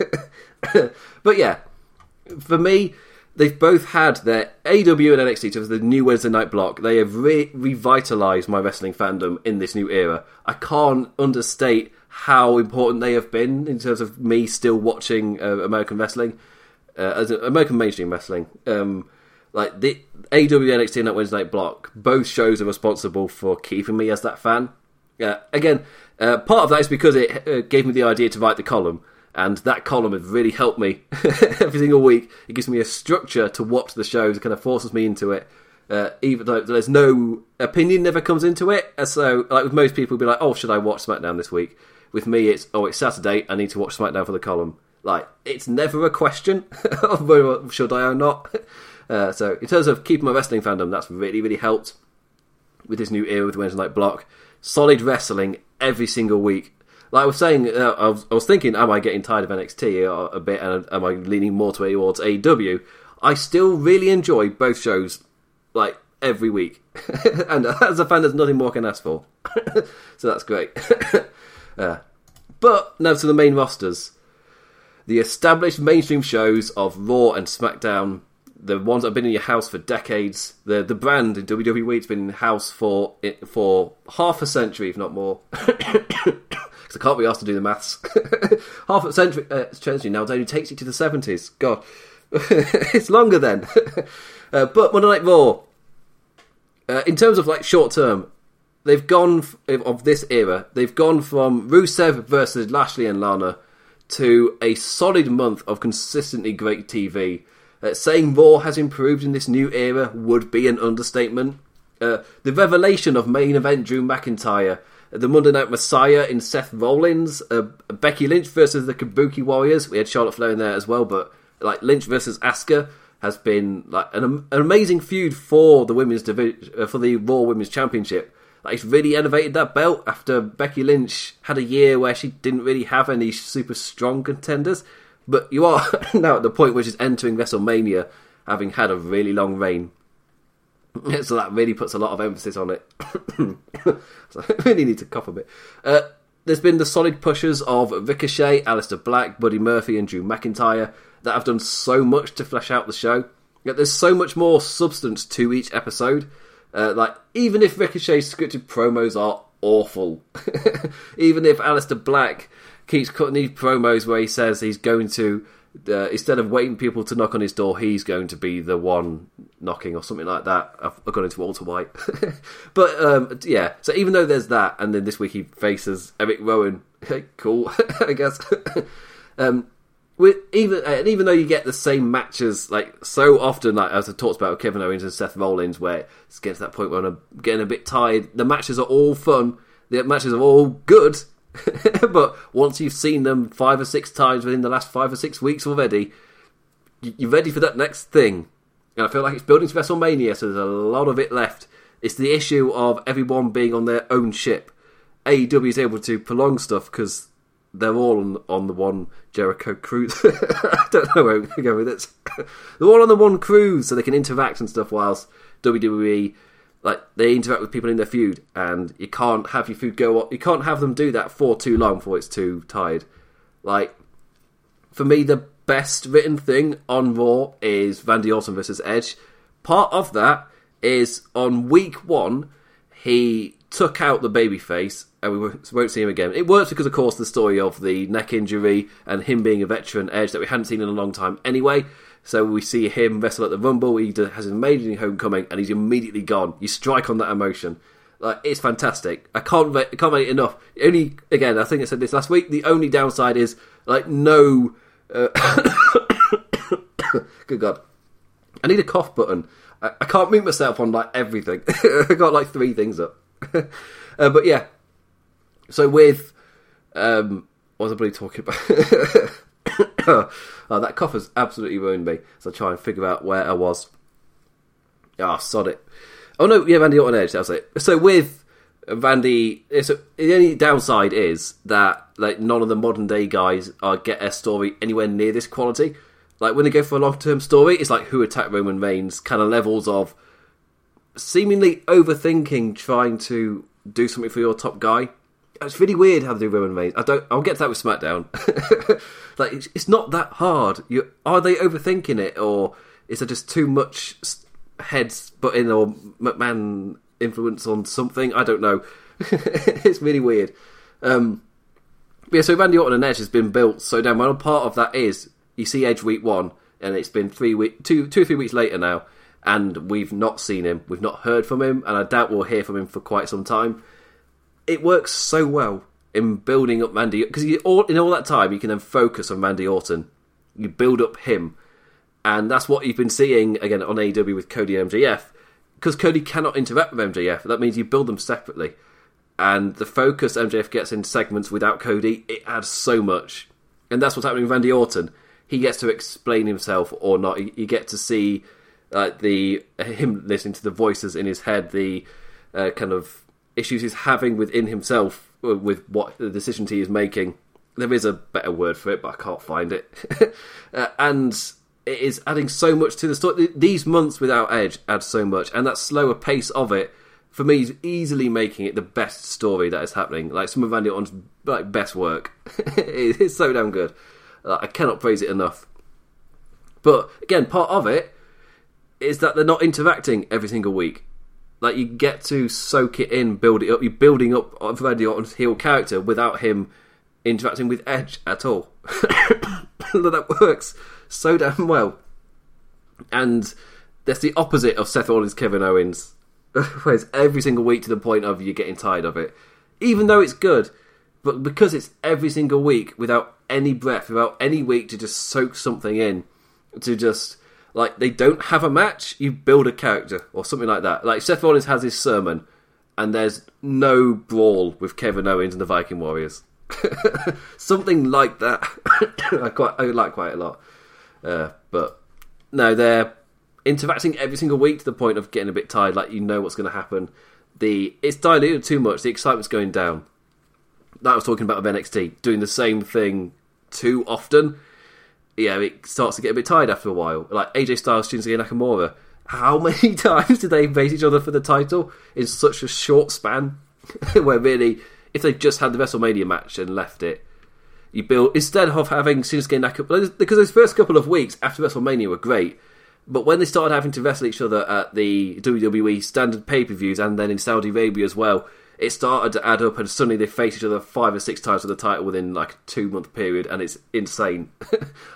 But yeah, for me, they've both had their A E W and N X T, so the new Wednesday night block. They have re- revitalised my wrestling fandom in this new era. I can't understate how important they have been in terms of me still watching uh, American wrestling, uh, as American mainstream wrestling. Um, like the A E W, N X T, and that Wednesday night block, both shows are responsible for keeping me as that fan. Uh, again, uh, part of that is because it uh, gave me the idea to write the column, and that column has really helped me every single week. It gives me a structure to watch the shows. It kind of forces me into it. Uh, even though there's no opinion, never comes into it. So, like with most people, it'd be like, "Oh, should I watch SmackDown this week?" With me, it's, oh, it's Saturday, I need to watch SmackDown for the column. Like, it's never a question of whether should I or not. Uh, so, in terms of keeping my wrestling fandom, that's really, really helped with this new era with Wednesday Night Block. Solid wrestling every single week. Like I was saying, uh, I, was, I was thinking, am I getting tired of N X T a bit, and am I leaning more to towards A E W? I still really enjoy both shows, like, every week. And as a fan, there's nothing more I can ask for. So that's great. Uh, but now to the main rosters, the established mainstream shows of Raw and SmackDown, the ones that have been in your house for decades. The the brand in W W E has been in the house for for half a century, if not more. Because I can't be asked to do the maths. half a century, uh, century now. It only takes you to the seventies. God, it's longer then. uh, but Monday Night Raw, uh, in terms of like short term. They've gone, of this era, they've gone from Rusev versus Lashley and Lana to a solid month of consistently great T V. Uh, saying Raw has improved in this new era would be an understatement. Uh, the revelation of main event Drew McIntyre, the Monday Night Messiah in Seth Rollins, uh, Becky Lynch versus the Kabuki Warriors. We had Charlotte Flair in there as well, but like Lynch versus Asuka has been like an, an amazing feud for the women's division, uh, for the Raw Women's Championship. Like, it's really elevated that belt after Becky Lynch had a year where she didn't really have any super strong contenders. But you are now at the point which is entering WrestleMania, having had a really long reign. So that really puts a lot of emphasis on it. So I really need to cough a bit. Uh, there's been the solid pushes of Ricochet, Aleister Black, Buddy Murphy and Drew McIntyre that have done so much to flesh out the show. Yet there's so much more substance to each episode. Uh, like, even if Ricochet's scripted promos are awful, even if Aleister Black keeps cutting these promos where he says he's going to, uh, instead of waiting people to knock on his door, he's going to be the one knocking or something like that. I've, I've gone into Walter White. But, um, yeah, so even though there's that, and then this week he faces Eric Rowan, cool, I guess. um, with even and even though you get the same matches like so often, like as I talked about with Kevin Owens and Seth Rollins, where it's getting to that point where I'm getting a bit tired. The matches are all fun. The matches are all good, but once you've seen them five or six times within the last five or six weeks already, you're ready for that next thing. And I feel like it's building to WrestleMania, so there's a lot of it left. It's the issue of everyone being on their own ship. A E W is able to prolong stuff because they're all on, on the one Jericho cruise. I don't know where I'm going to go with this. They're all on the one cruise, so they can interact and stuff, whilst W W E, like, they interact with people in their feud, and you can't have your feud go on. You can't have them do that for too long before it's too tired. Like, for me, the best written thing on Raw is Randy Orton versus Edge. Part of that is on week one, he took out the babyface, and we won't see him again. It works because, of course, the story of the neck injury and him being a veteran Edge that we hadn't seen in a long time anyway. So we see him wrestle at the Rumble. He has an amazing homecoming, and he's immediately gone. You strike on that emotion. Like, it's fantastic. I can't I can't rate it enough. Only, again, I think I said this last week, the only downside is, like, no... Uh, good God. I need a cough button. I, I can't mute myself on, like, everything. I got, like, three things up. uh, but, yeah. So with... Um, what was I really talking about? Oh, that cough has absolutely ruined me. So I try and figure out where I was. Ah, oh, sod it. Oh no, yeah, Randy Orton Edge. That was it. So with Randy, so the only downside is that, like, none of the modern day guys are get their story anywhere near this quality. Like, when they go for a long term story, it's like Who Attacked Roman Reigns kind of levels of seemingly overthinking, trying to do something for your top guy. It's really weird how they do Roman Reigns. I don't. I'll get to that with SmackDown. Like, it's, it's not that hard. You, are they overthinking it, or is there just too much heads put in, or McMahon influence on something? I don't know. It's really weird. Um, yeah. So Randy Orton and Edge has been built so damn well. Part of that is you see Edge week one, and it's been three week, two, two or three weeks later now, and we've not seen him. We've not heard from him, and I doubt we'll hear from him for quite some time. It works so well in building up Randy, because in all that time you can then focus on Randy Orton. You build up him, and that's what you've been seeing again on A E W with Cody and M J F, because Cody cannot interact with M J F. That means you build them separately, and the focus M J F gets in segments without Cody, it adds so much. And that's what's happening with Randy Orton. He gets to explain himself or not. You get to see uh, the him listening to the voices in his head, the uh, kind of issues he's having within himself with what the decisions he is making. There is a better word for it, but I can't find it. uh, and it is adding so much to the story. These months without Edge add so much, and that slower pace of it, for me, is easily making it the best story that is happening. Like, some of Randy Orton's, like, best work. It is so damn good. Uh, I cannot praise it enough. But again, part of it is that they're not interacting every single week. Like, you get to soak it in, build it up. You're building up Randy Orton's heel character without him interacting with Edge at all. That works so damn well. And that's the opposite of Seth Rollins, Kevin Owens. Whereas every single week, to the point of you getting tired of it. Even though it's good, but because it's every single week without any breath, without any week to just soak something in, to just... Like, they don't have a match, you build a character, or something like that. Like, Seth Rollins has his sermon, and there's no brawl with Kevin Owens and the Viking Warriors. Something like that. I quite, I like quite a lot. Uh, but, no, they're interacting every single week to the point of getting a bit tired, like, you know what's going to happen. The It's diluted too much, the excitement's going down. That I was talking about with N X T, doing the same thing too often. Yeah, it starts to get a bit tired after a while. Like, A J Styles, Shinsuke Nakamura. How many times did they face each other for the title in such a short span? Where really, if they just had the WrestleMania match and left it, you build... Instead of having Shinsuke Nakamura... Because those first couple of weeks after WrestleMania were great, but when they started having to wrestle each other at the W W E standard pay-per-views and then in Saudi Arabia as well, it started to add up, and suddenly they face each other five or six times for the title within, like, a two-month period, and it's insane.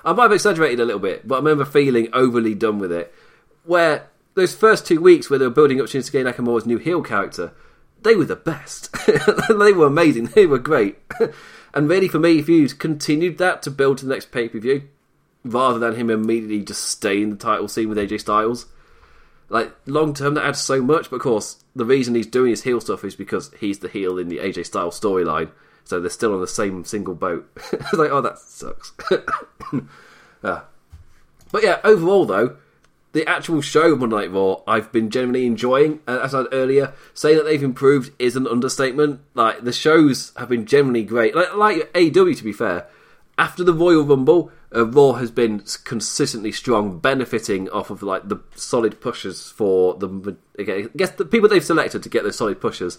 I might have exaggerated a little bit, but I remember feeling overly done with it. Where those first two weeks where they were building up Shinsuke Nakamura's new heel character, they were the best. They were amazing. They were great. And really, for me, if you continued that to build to the next pay-per-view, rather than him immediately just stay in the title scene with A J Styles... Like, long-term, that adds so much, but of course, the reason he's doing his heel stuff is because he's the heel in the A J Styles storyline, so they're still on the same single boat. It's like, oh, that sucks. uh. But yeah, overall, though, the actual show of Monday Night Raw, I've been genuinely enjoying. Uh, as I said earlier, saying that they've improved is an understatement. Like, the shows have been genuinely great. Like, like A E W, to be fair. After the Royal Rumble, uh, Raw has been consistently strong, benefiting off of like the solid pushes for the, again, I guess the people they've selected to get those solid pushes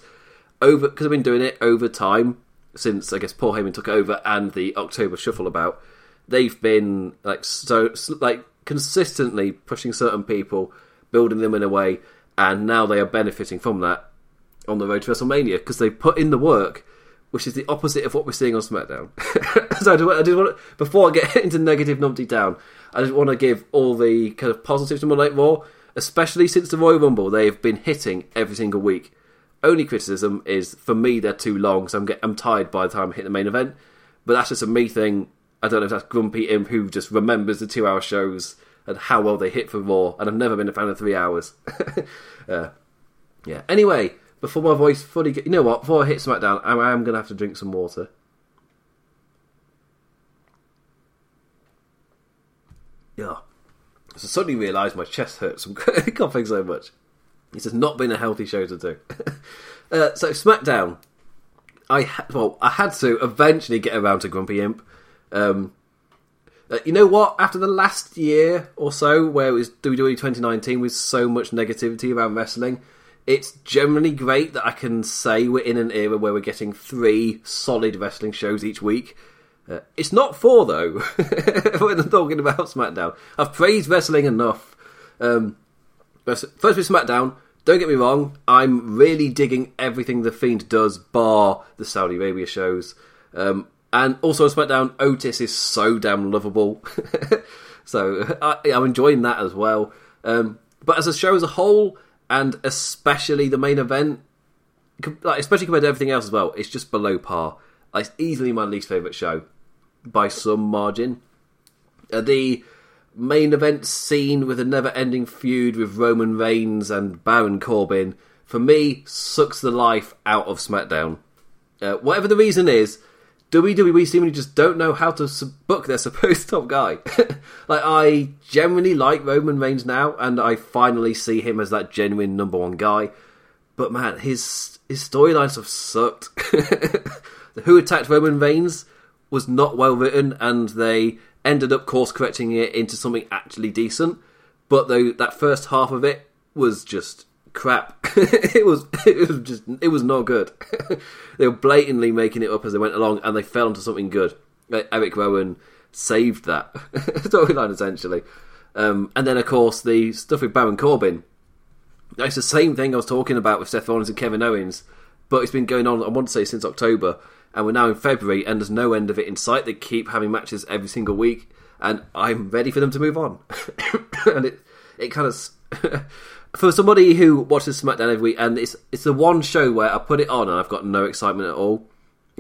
over, because I've been doing it over time since I guess Paul Heyman took over and the October Shuffle about. They've been like so like. consistently pushing certain people, building them in a way, and now they are benefiting from that on the road to WrestleMania because they put in the work, which is the opposite of what we're seeing on SmackDown. So I just, I just want to, before I get into negative numpty down, I just want to give all the kind of positives to Monday Night Raw, especially since the Royal Rumble. They have been hitting every single week. Only criticism is for me they're too long, so I'm get, I'm tired by the time I hit the main event. But that's just a me thing. I don't know if that's Grumpy Imp who just remembers the two-hour shows and how well they hit for Raw, and I've never been a fan of three hours. uh, yeah. Anyway, before my voice fully gets... You know what? Before I hit SmackDown, I am going to have to drink some water. Yeah. So I suddenly realised my chest hurts from coughing so much. This has not been a healthy show to do. uh, so SmackDown. I ha- well, I had to eventually get around to Grumpy Imp. Um, uh, you know what? After the last year or so, where it was W W E twenty nineteen with so much negativity around wrestling, it's generally great that I can say we're in an era where we're getting three solid wrestling shows each week. Uh, it's not four, though, when I'm talking about SmackDown. I've praised wrestling enough. Um, first with SmackDown, don't get me wrong, I'm really digging everything The Fiend does, bar the Saudi Arabia shows. Um, And also on SmackDown, Otis is so damn lovable. So I, I'm enjoying that as well. Um, but as a show as a whole, and especially the main event, like, especially compared to everything else as well, it's just below par. Like, it's easily my least favourite show, by some margin. Uh, the main event scene with a never-ending feud with Roman Reigns and Baron Corbin, for me, sucks the life out of SmackDown. Uh, whatever the reason is, W W E seemingly just don't know how to book their supposed top guy. Like, I genuinely like Roman Reigns now, and I finally see him as that genuine number one guy. But man, his his storylines have sucked. The Who Attacked Roman Reigns was not well written, and they ended up course correcting it into something actually decent. But though that first half of it was just crap. it was it was just it was not good. They were blatantly making it up as they went along, and they fell into something good. Like, Eric Rowan saved that storyline essentially. Um, and then of course the stuff with Baron Corbin. It's the same thing I was talking about with Seth Rollins and Kevin Owens, but it's been going on, I want to say, since October, and we're now in February, and there's no end of it in sight. They keep having matches every single week, and I'm ready for them to move on. And it it kind of for somebody who watches SmackDown every week, and it's it's the one show where I put it on and I've got no excitement at all.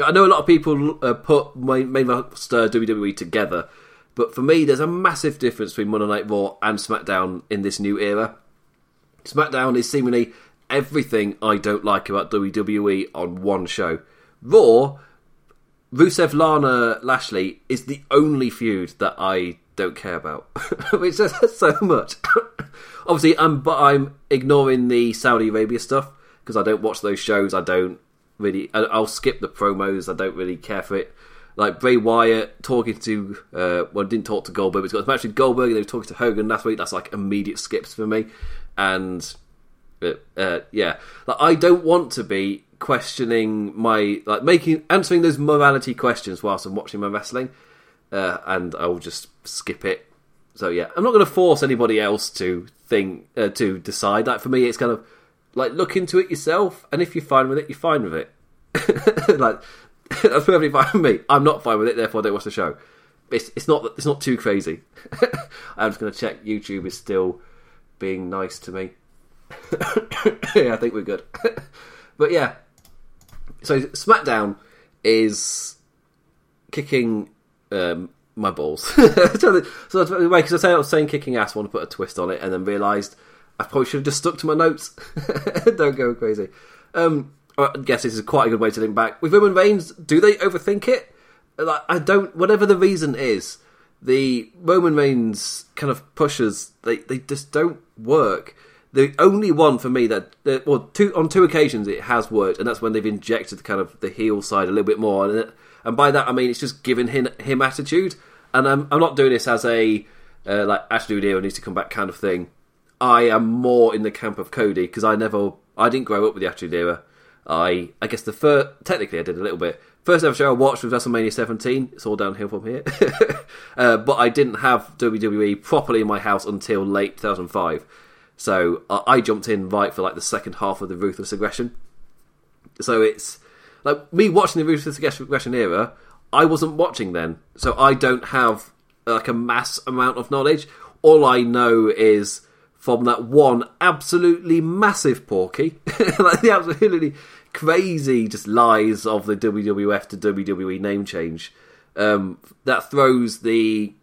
I know a lot of people uh, put main roster W W E together, but for me, there's a massive difference between Monday Night Raw and SmackDown in this new era. SmackDown is seemingly everything I don't like about W W E on one show. Raw, Rusev, Lana, Lashley is the only feud that I don't care about, which says so much. Obviously, I'm, but I'm ignoring the Saudi Arabia stuff because I don't watch those shows. I don't really. I, I'll skip the promos. I don't really care for it. Like Bray Wyatt talking to, uh, well, I didn't talk to Goldberg. But it's got a match with Goldberg. They were talking to Hogan last week. That's like immediate skips for me. And uh, yeah, like I don't want to be questioning my like making answering those morality questions whilst I'm watching my wrestling. Uh, and I'll just skip it. So yeah, I'm not going to force anybody else to think uh, to decide that. For me, it's kind of like look into it yourself, and if you're fine with it, you're fine with it. Like that's perfectly fine with me. I'm not fine with it, therefore I don't watch the show. It's it's not it's not too crazy. I'm just going to check YouTube is still being nice to me. Yeah, I think we're good. But yeah, so SmackDown is kicking. Um, my balls. so, so because I, say, I was saying kicking ass, I want to put a twist on it, and then realised I probably should have just stuck to my notes. Don't go crazy. Um, I guess this is quite a good way to link back with Roman Reigns. Do they overthink it? Like I don't. Whatever the reason is, the Roman Reigns kind of pushes, they, they just don't work. The only one for me that, that well, two on two occasions it has worked, and that's when they've injected kind of the heel side a little bit more. And, and by that I mean it's just giving him, him attitude. And I'm, I'm not doing this as a uh, like attitude hero needs to come back kind of thing. I am more in the camp of Cody because I never, I didn't grow up with the Attitude Era. I, I guess the first, technically I did a little bit. First ever show I watched was WrestleMania seventeen. It's all downhill from here. uh, but I didn't have W W E properly in my house until late two thousand five. So I, I jumped in right for like the second half of the Ruthless Aggression. So it's like me watching the Ruthless Aggression era, I wasn't watching then. So I don't have like a mass amount of knowledge. All I know is from that one absolutely massive Porky, like the absolutely crazy just lies of the W W F to W W E name change, um, that throws the,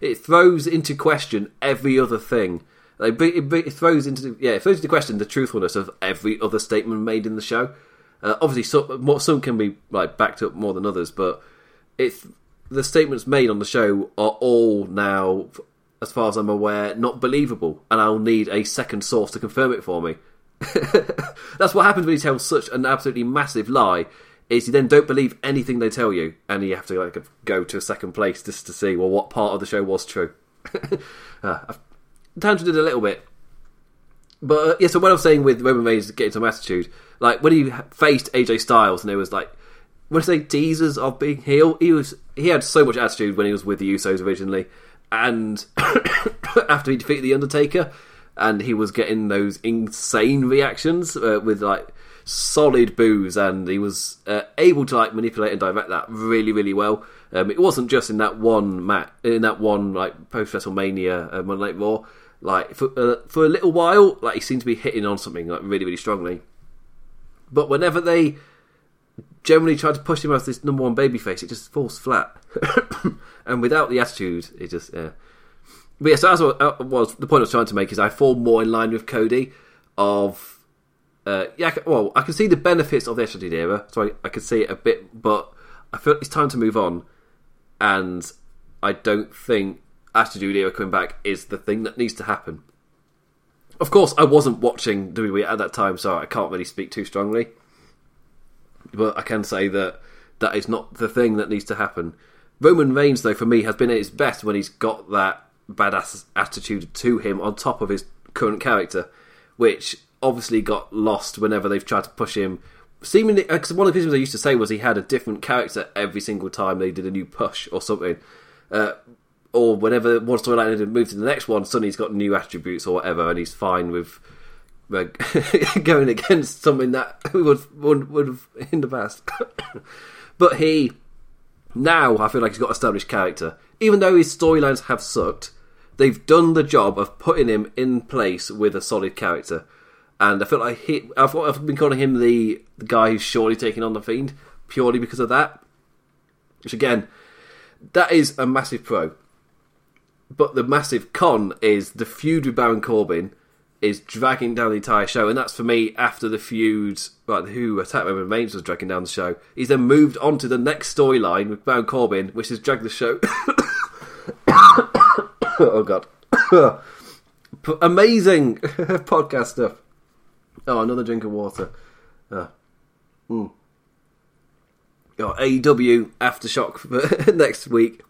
it throws into question every other thing. Like, it, it throws into yeah, it throws into question the truthfulness of every other statement made in the show. Uh, obviously, some, more, some can be like backed up more than others, but it's the statements made on the show are all now, as far as I'm aware, not believable, and I'll need a second source to confirm it for me. That's what happens when you tell such an absolutely massive lie, is you then don't believe anything they tell you, and you have to like go to a second place just to see, well, what part of the show was true. uh, I've tangented a little bit. But uh, yeah, so what I was saying with Roman Reigns getting some attitude, like when he faced A J Styles and it was like, when I say teasers of being heel, he, was, he had so much attitude when he was with the Usos originally. And after he defeated The Undertaker, and he was getting those insane reactions uh, with like solid boos, and he was uh, able to like manipulate and direct that really, really well. Um, it wasn't just in that one match, in that one like post WrestleMania uh, Monday Night Raw. Like for uh, for a little while, like he seemed to be hitting on something like really, really strongly. But whenever they generally tried to push him as this number one babyface, it just falls flat. And without the attitude, it just... Yeah. But yeah, so that's what, uh, was, the point I was trying to make is I fall more in line with Cody of... Uh, yeah, well, I can see the benefits of the Attitude Era, so I, I can see it a bit, but I feel it's time to move on, and I don't think Attitude Era coming back is the thing that needs to happen. Of course, I wasn't watching W W E at that time, so I can't really speak too strongly, but I can say that that is not the thing that needs to happen. Roman Reigns, though, for me, has been at his best when he's got that badass attitude to him on top of his current character, which obviously got lost whenever they've tried to push him. Seemingly, because one of the things they used to say was he had a different character every single time they did a new push or something. Uh, or whenever one storyline had moved to the next one, suddenly he's got new attributes or whatever, and he's fine with uh, going against something that would, would, would have in the past. But he... Now, I feel like he's got established character. Even though his storylines have sucked, they've done the job of putting him in place with a solid character. And I feel like he... I've, I've been calling him the, the guy who's surely taking on The Fiend, purely because of that. Which, again, that is a massive pro. But the massive con is the feud with Baron Corbin is dragging down the entire show. And that's, for me, after the feud, right, who attacked Roman Reigns was dragging down the show. He's then moved on to the next storyline with Baron Corbin, which has dragged the show... oh, God. Amazing podcast stuff. Oh, another drink of water. Uh, mm. Oh, A E W Aftershock next week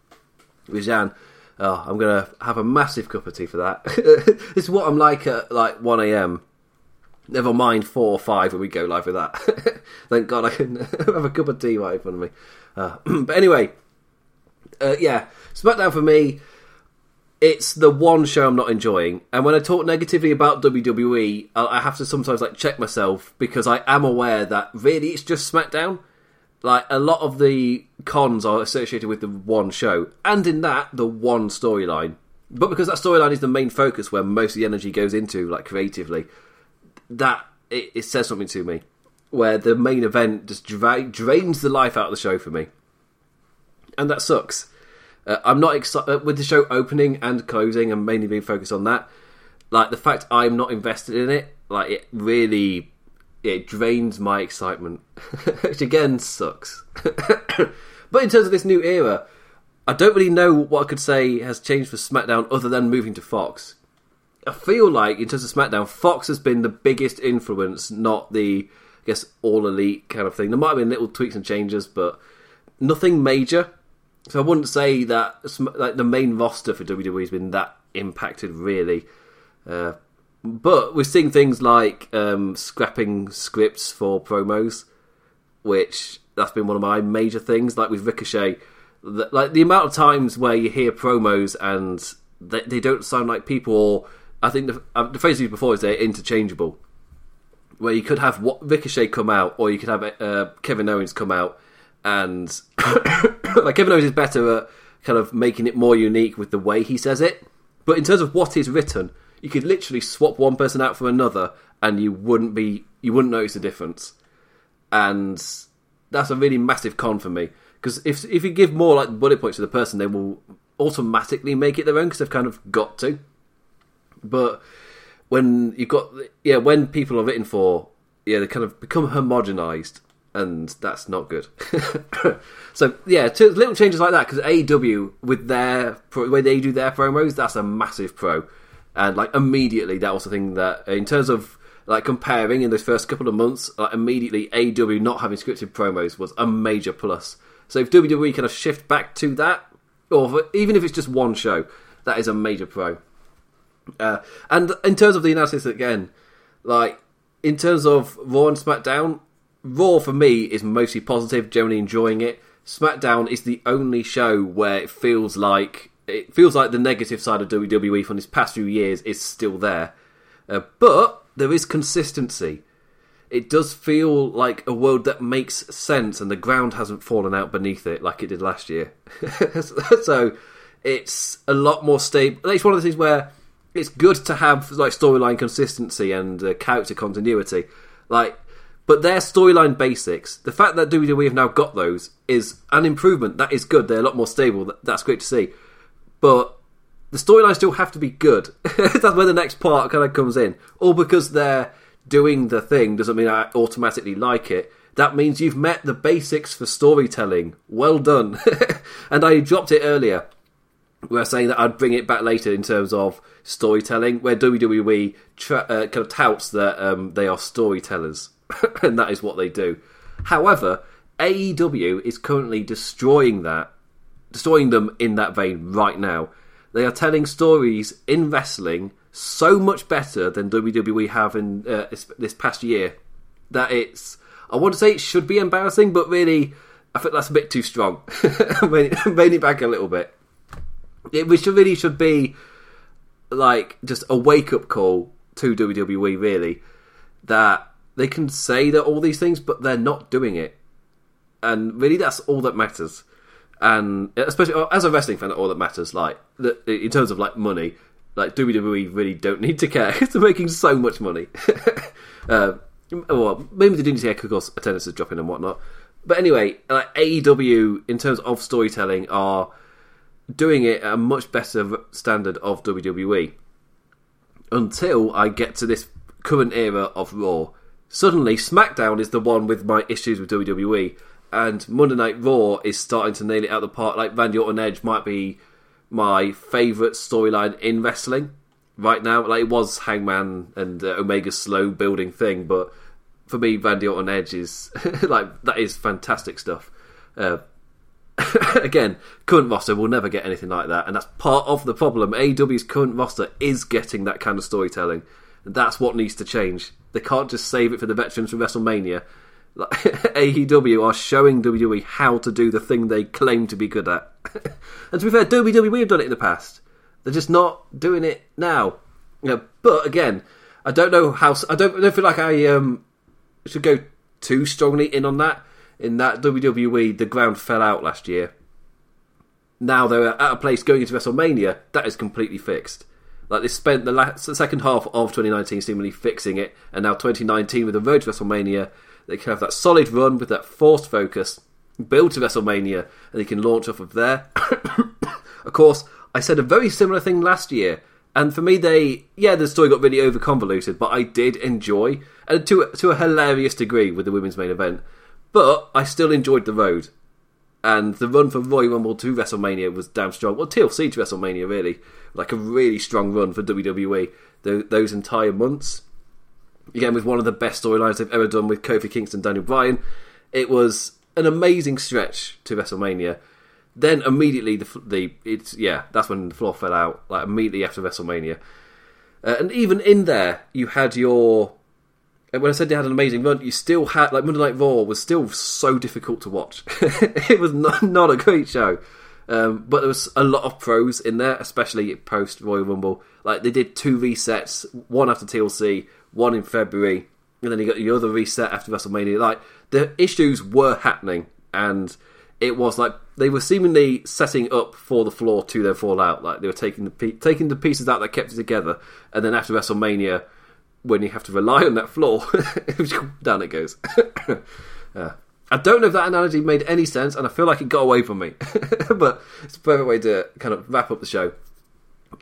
with Jan. Oh, I'm going to have a massive cup of tea for that. This is what I'm like at like one a.m. Never mind four or five when we go live with that. Thank God I can have a cup of tea right in front of me. Uh, but anyway, uh, yeah, SmackDown for me, it's the one show I'm not enjoying. And when I talk negatively about W W E, I have to sometimes like check myself because I am aware that really it's just SmackDown. Like, a lot of the cons are associated with the one show. And in that, the one storyline. But because that storyline is the main focus where most of the energy goes into, like, creatively, that, it, it says something to me. Where the main event just dra- drains the life out of the show for me. And that sucks. Uh, I'm not excited with the show opening and closing and mainly being focused on that. Like, the fact I'm not invested in it, like, it really... It drains my excitement, which again sucks. But in terms of this new era, I don't really know what I could say has changed for SmackDown other than moving to Fox. I feel like, in terms of SmackDown, Fox has been the biggest influence, not the, I guess, All Elite kind of thing. There might have been little tweaks and changes, but nothing major. So I wouldn't say that like the main roster for W W E has been that impacted, really. Uh, but we're seeing things like um, scrapping scripts for promos, which that's been one of my major things. Like with Ricochet, the, like the amount of times where you hear promos and they, they don't sound like people, or I think the, uh, the phrase used before is they're interchangeable, where you could have what Ricochet come out, or you could have uh, Kevin Owens come out, and like Kevin Owens is better at kind of making it more unique with the way he says it. But in terms of what is written, you could literally swap one person out for another, and you wouldn't be you wouldn't notice the difference. And that's a really massive con for me, because if if you give more like bullet points to the person, they will automatically make it their own because they've kind of got to. But when you've got yeah, when people are written for, yeah, they kind of become homogenized, and that's not good. So yeah, two little changes like that, because A E W with their the way they do their promos, that's a massive pro, and like immediately that was the thing that in terms of like comparing in those first couple of months, like immediately A E W not having scripted promos was a major plus. So if W W E kind of shift back to that, or even if it's just one show, that is a major pro. Uh, and in terms of the analysis again, like in terms of Raw and SmackDown, Raw for me is mostly positive, generally enjoying it. SmackDown is the only show where it feels like it feels like the negative side of W W E from these past few years is still there, uh, but there is consistency. It does feel like a world that makes sense, and the ground hasn't fallen out beneath it like it did last year. So it's a lot more stable. It's one of the things where it's good to have like storyline consistency and uh, character continuity, like. But their storyline basics, the fact that W W E have now got those, is an improvement. That is good. They're a lot more stable. That's great to see. But the storylines still have to be good. That's where the next part kind of comes in. All because they're doing the thing doesn't mean I automatically like it. That means you've met the basics for storytelling. Well done. And I dropped it earlier. We were saying that I'd bring it back later in terms of storytelling, where W W E tra- uh, kind of touts that um, they are storytellers. And that is what they do. However, A E W is currently destroying that, destroying them in that vein right now. They are telling stories in wrestling so much better than W W E have in uh, this, this past year that it's, I want to say it should be embarrassing, but really, I think that's a bit too strong. Rein it back a little bit. It really should be like just a wake-up call to W W E, really, that they can say that all these things, but they're not doing it. And really, that's all that matters. And especially as a wrestling fan, all that matters, like, in terms of, like, money, like, W W E really don't need to care. They're making so much money. uh, well, maybe they do need to care because attendance is dropping and whatnot. But anyway, like, A E W, in terms of storytelling, are doing it at a much better standard of W W E. Until I get to this current era of Raw. Suddenly, SmackDown is the one with my issues with W W E, and Monday Night Raw is starting to nail it out of the park. Like, Randy Orton Edge might be my favourite storyline in wrestling right now. Like, it was Hangman and uh, Omega's slow building thing, but for me, Randy Orton Edge is, like, that is fantastic stuff. Uh, again, current roster will never get anything like that, and that's part of the problem. A E W's current roster is getting that kind of storytelling. That's what needs to change. They can't just save it for the veterans from WrestleMania. Like, A E W are showing W W E how to do the thing they claim to be good at. And to be fair, W W E have done it in the past. They're just not doing it now. You know, but again, I don't know how. I don't, I don't feel like I um, should go too strongly in on that. In that W W E, the ground fell out last year. Now they're at a place going into WrestleMania that is completely fixed. Like, they spent the, last, the second half of twenty nineteen seemingly fixing it, and now twenty nineteen, with the road to WrestleMania, they can have that solid run with that forced focus, build to WrestleMania, and they can launch off of there. Of course, I said a very similar thing last year, and for me, they, yeah, the story got really over-convoluted, but I did enjoy, and to, to a hilarious degree with the women's main event, but I still enjoyed the road. And the run from Royal Rumble to WrestleMania was damn strong. Well, T L C to WrestleMania, really. Like a really strong run for W W E those entire months. Again, with one of the best storylines they've ever done with Kofi Kingston, Daniel Bryan. It was an amazing stretch to WrestleMania. Then immediately, the, the it's yeah, that's when the floor fell out. Like immediately after WrestleMania. Uh, and even in there, you had your... When I said they had an amazing run, you still had... Like, Monday Night Raw was still so difficult to watch. It was not, not a great show. Um, but there was a lot of pros in there, especially post-Royal Rumble. Like, they did two resets, one after T L C, one in February, and then you got the other reset after WrestleMania. Like, the issues were happening, and it was like... They were seemingly setting up for the floor to their fallout. Like, they were taking the pe- taking the pieces out that kept it together, and then after WrestleMania... when you have to rely on that floor, down it goes. uh, I don't know if that analogy made any sense, and I feel like it got away from me. But it's a perfect way to kind of wrap up the show.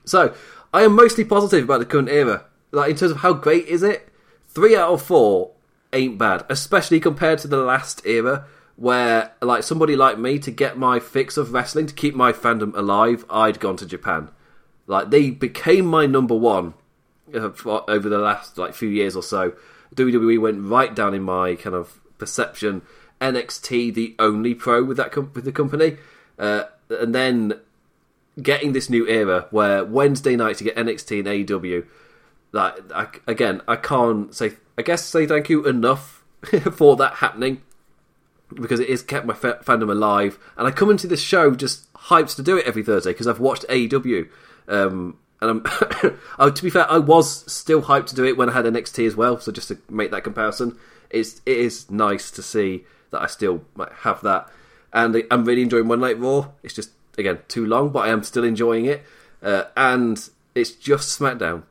So, I am mostly positive about the current era. Like, in terms of how great is it, three out of four ain't bad, especially compared to the last era, where, like, somebody like me, to get my fix of wrestling, to keep my fandom alive, I'd gone to Japan. Like, they became my number one over the last like few years or so. W W E went right down in my kind of perception. N X T, the only pro with that com- with the company, uh, and then getting this new era where Wednesday night to get N X T and A E W. Like I, again, I can't say I guess say thank you enough for that happening, because it has kept my fa- fandom alive. And I come into this show just hyped to do it every Thursday because I've watched A E W. Um, And I'm, oh, to be fair, I was still hyped to do it when I had N X T as well. So just to make that comparison, it's it is nice to see that I still have that. And I'm really enjoying One Night Raw. It's just, again, too long, but I am still enjoying it. Uh, and it's just SmackDown.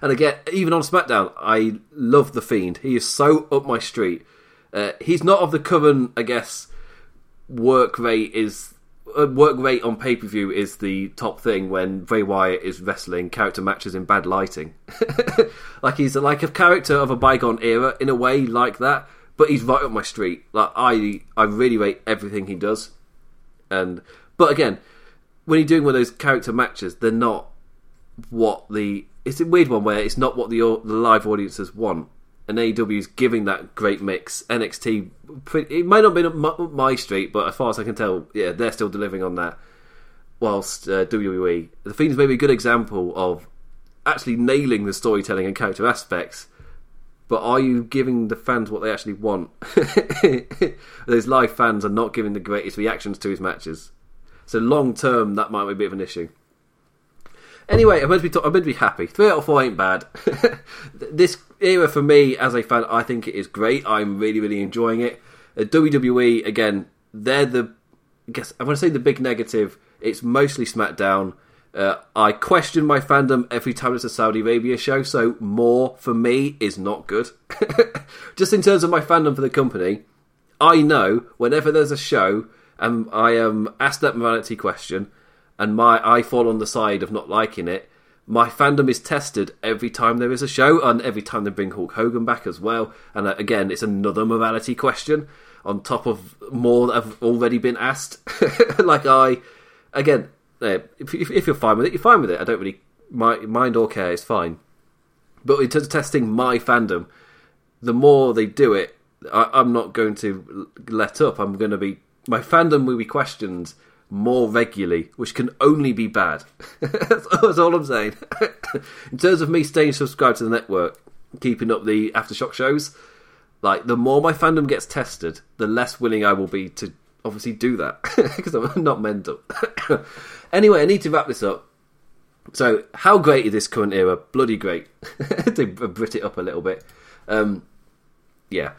And again, even on SmackDown, I love The Fiend. He is so up my street. Uh, he's not of the current, I guess, work rate is... work rate on pay-per-view is the top thing when Bray Wyatt is wrestling character matches in bad lighting. Like, he's like a character of a bygone era in a way like that, but he's right up my street. Like, I I really rate everything he does. And but again, when you're doing one of those character matches, they're not what the... It's a weird one where it's not what the, the live audiences want. And A E W is giving that great mix. N X T, it might not be up my street, but as far as I can tell, yeah, they're still delivering on that. Whilst uh, W W E, The Fiend is maybe a good example of actually nailing the storytelling and character aspects. But are you giving the fans what they actually want? Those live fans are not giving the greatest reactions to his matches. So long term, that might be a bit of an issue. Anyway, I'm meant to be, I'm meant to be happy. Three out of four ain't bad. This era for me, as a fan, I think it is great. I'm really, really enjoying it. Uh, W W E, again, they're the... I guess I want to say the big negative. It's mostly SmackDown. Uh, I question my fandom every time it's a Saudi Arabia show, so more, for me, is not good. Just in terms of my fandom for the company, I know whenever there's a show, and um, I am um, asked that morality question, and my I fall on the side of not liking it, my fandom is tested every time there is a show, and every time they bring Hulk Hogan back as well. And again, it's another morality question on top of more that have already been asked. Like I, again, if, if you're fine with it, you're fine with it. I don't really mind or care, it's fine. But in terms of testing my fandom, the more they do it, I, I'm not going to let up. I'm going to be, my fandom will be questioned more regularly, which can only be bad. that's, that's all I'm saying. In terms of me staying subscribed to the network, keeping up the Aftershock shows, like, the more my fandom gets tested, the less willing I will be to obviously do that, because I'm not mental. Anyway, I need to wrap this up. So, how great is this current era? Bloody great. To brit it up a little bit. Um, yeah.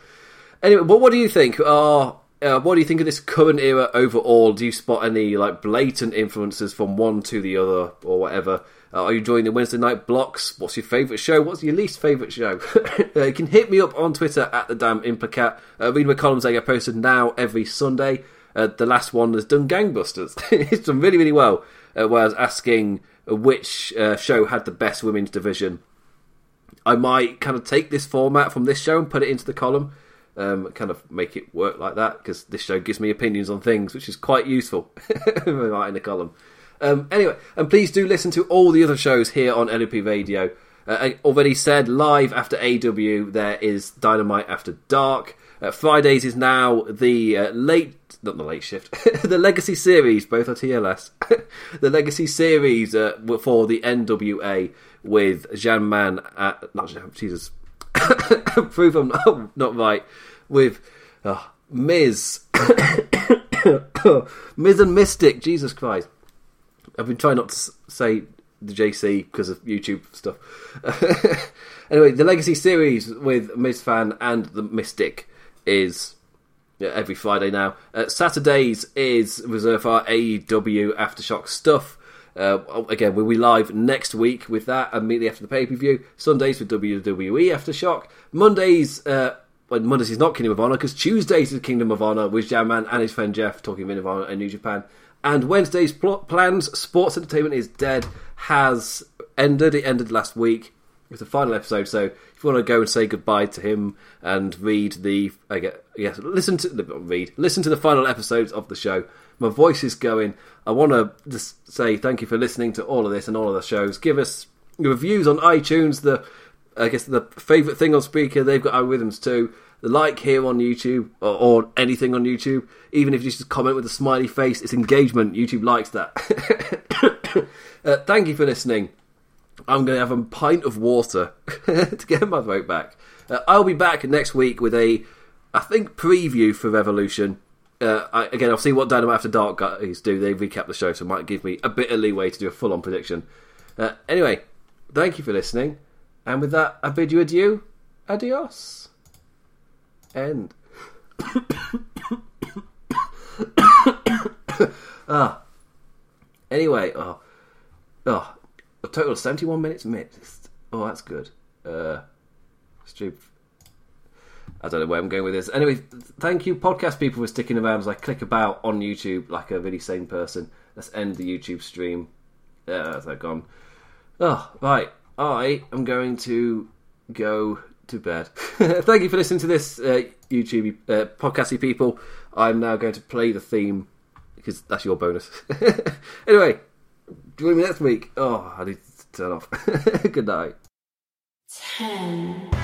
Anyway, what, what do you think are... Uh, what do you think of this current era overall? Do you spot any like blatant influences from one to the other or whatever? Uh, are you enjoying the Wednesday night blocks? What's your favourite show? What's your least favourite show? uh, you can hit me up on Twitter at the damn Implicat. Uh, read my columns I get posted now every Sunday. Uh, the last one has done gangbusters. It's done really, really well. Uh, where I was asking which uh, show had the best women's division. I might kind of take this format from this show and put it into the column. um, kind of make it work like that, because this show gives me opinions on things, which is quite useful. Right in the column. Um, anyway, and please do listen to all the other shows here on L O P Radio. Uh, I already said, live after A E W, there is Dynamite After Dark. Uh, Fridays is now the uh, late, not the late shift, the Legacy Series, both are T L S, the Legacy Series uh, for the N W A with Jean Man, at, not Jean, Jesus, prove I'm not, not right, with uh, Miz, Miz and Mystic, Jesus Christ. I've been trying not to say the J C because of YouTube stuff. Anyway, the Legacy Series with Miz Fan and the Mystic is every Friday now. Uh, Saturdays is reserved for our A E W Aftershock stuff. Uh, again, we'll be live next week with that immediately after the pay-per-view. Sundays with W W E Aftershock. Mondays, uh, well, Mondays is not Kingdom of Honor, because Tuesdays is Kingdom of Honor with Jam Man and his friend Jeff talking Kingdom of Honor and New Japan. And Wednesday's pl- plans, Sports Entertainment is Dead, has ended. It ended last week. It was the final episode, so if you want to go and say goodbye to him and read the, I guess, yes, listen to the read, listen to the final episodes of the show. My voice is going. I want to just say thank you for listening to all of this and all of the shows. Give us your reviews on iTunes. The, I guess, the favourite thing on Spreaker. They've got algorithms too. The like here on YouTube or, or anything on YouTube. Even if you just comment with a smiley face, it's engagement. YouTube likes that. uh, thank you for listening. I'm going to have a pint of water to get my throat back. Uh, I'll be back next week with a, I think, preview for Revolution. Uh, I, again, I'll see what Dynamite After Dark guys do. They recap the show, so it might give me a bit of leeway to do a full-on prediction. Uh, anyway, thank you for listening. And with that, I bid you adieu. Adios. End. ah. Anyway, oh. Oh. A total of seventy-one minutes missed. Oh, that's good. Uh, stupid. I don't know where I'm going with this. Anyway, thank you, podcast people, for sticking around as I click about on YouTube like a really sane person. Let's end the YouTube stream. Uh, they're gone. Oh, right. I am going to go to bed. Thank you for listening to this, uh, YouTube uh, podcasty people. I'm now going to play the theme because that's your bonus. Anyway. Join me next week. Oh, I need to turn off. Good night. ten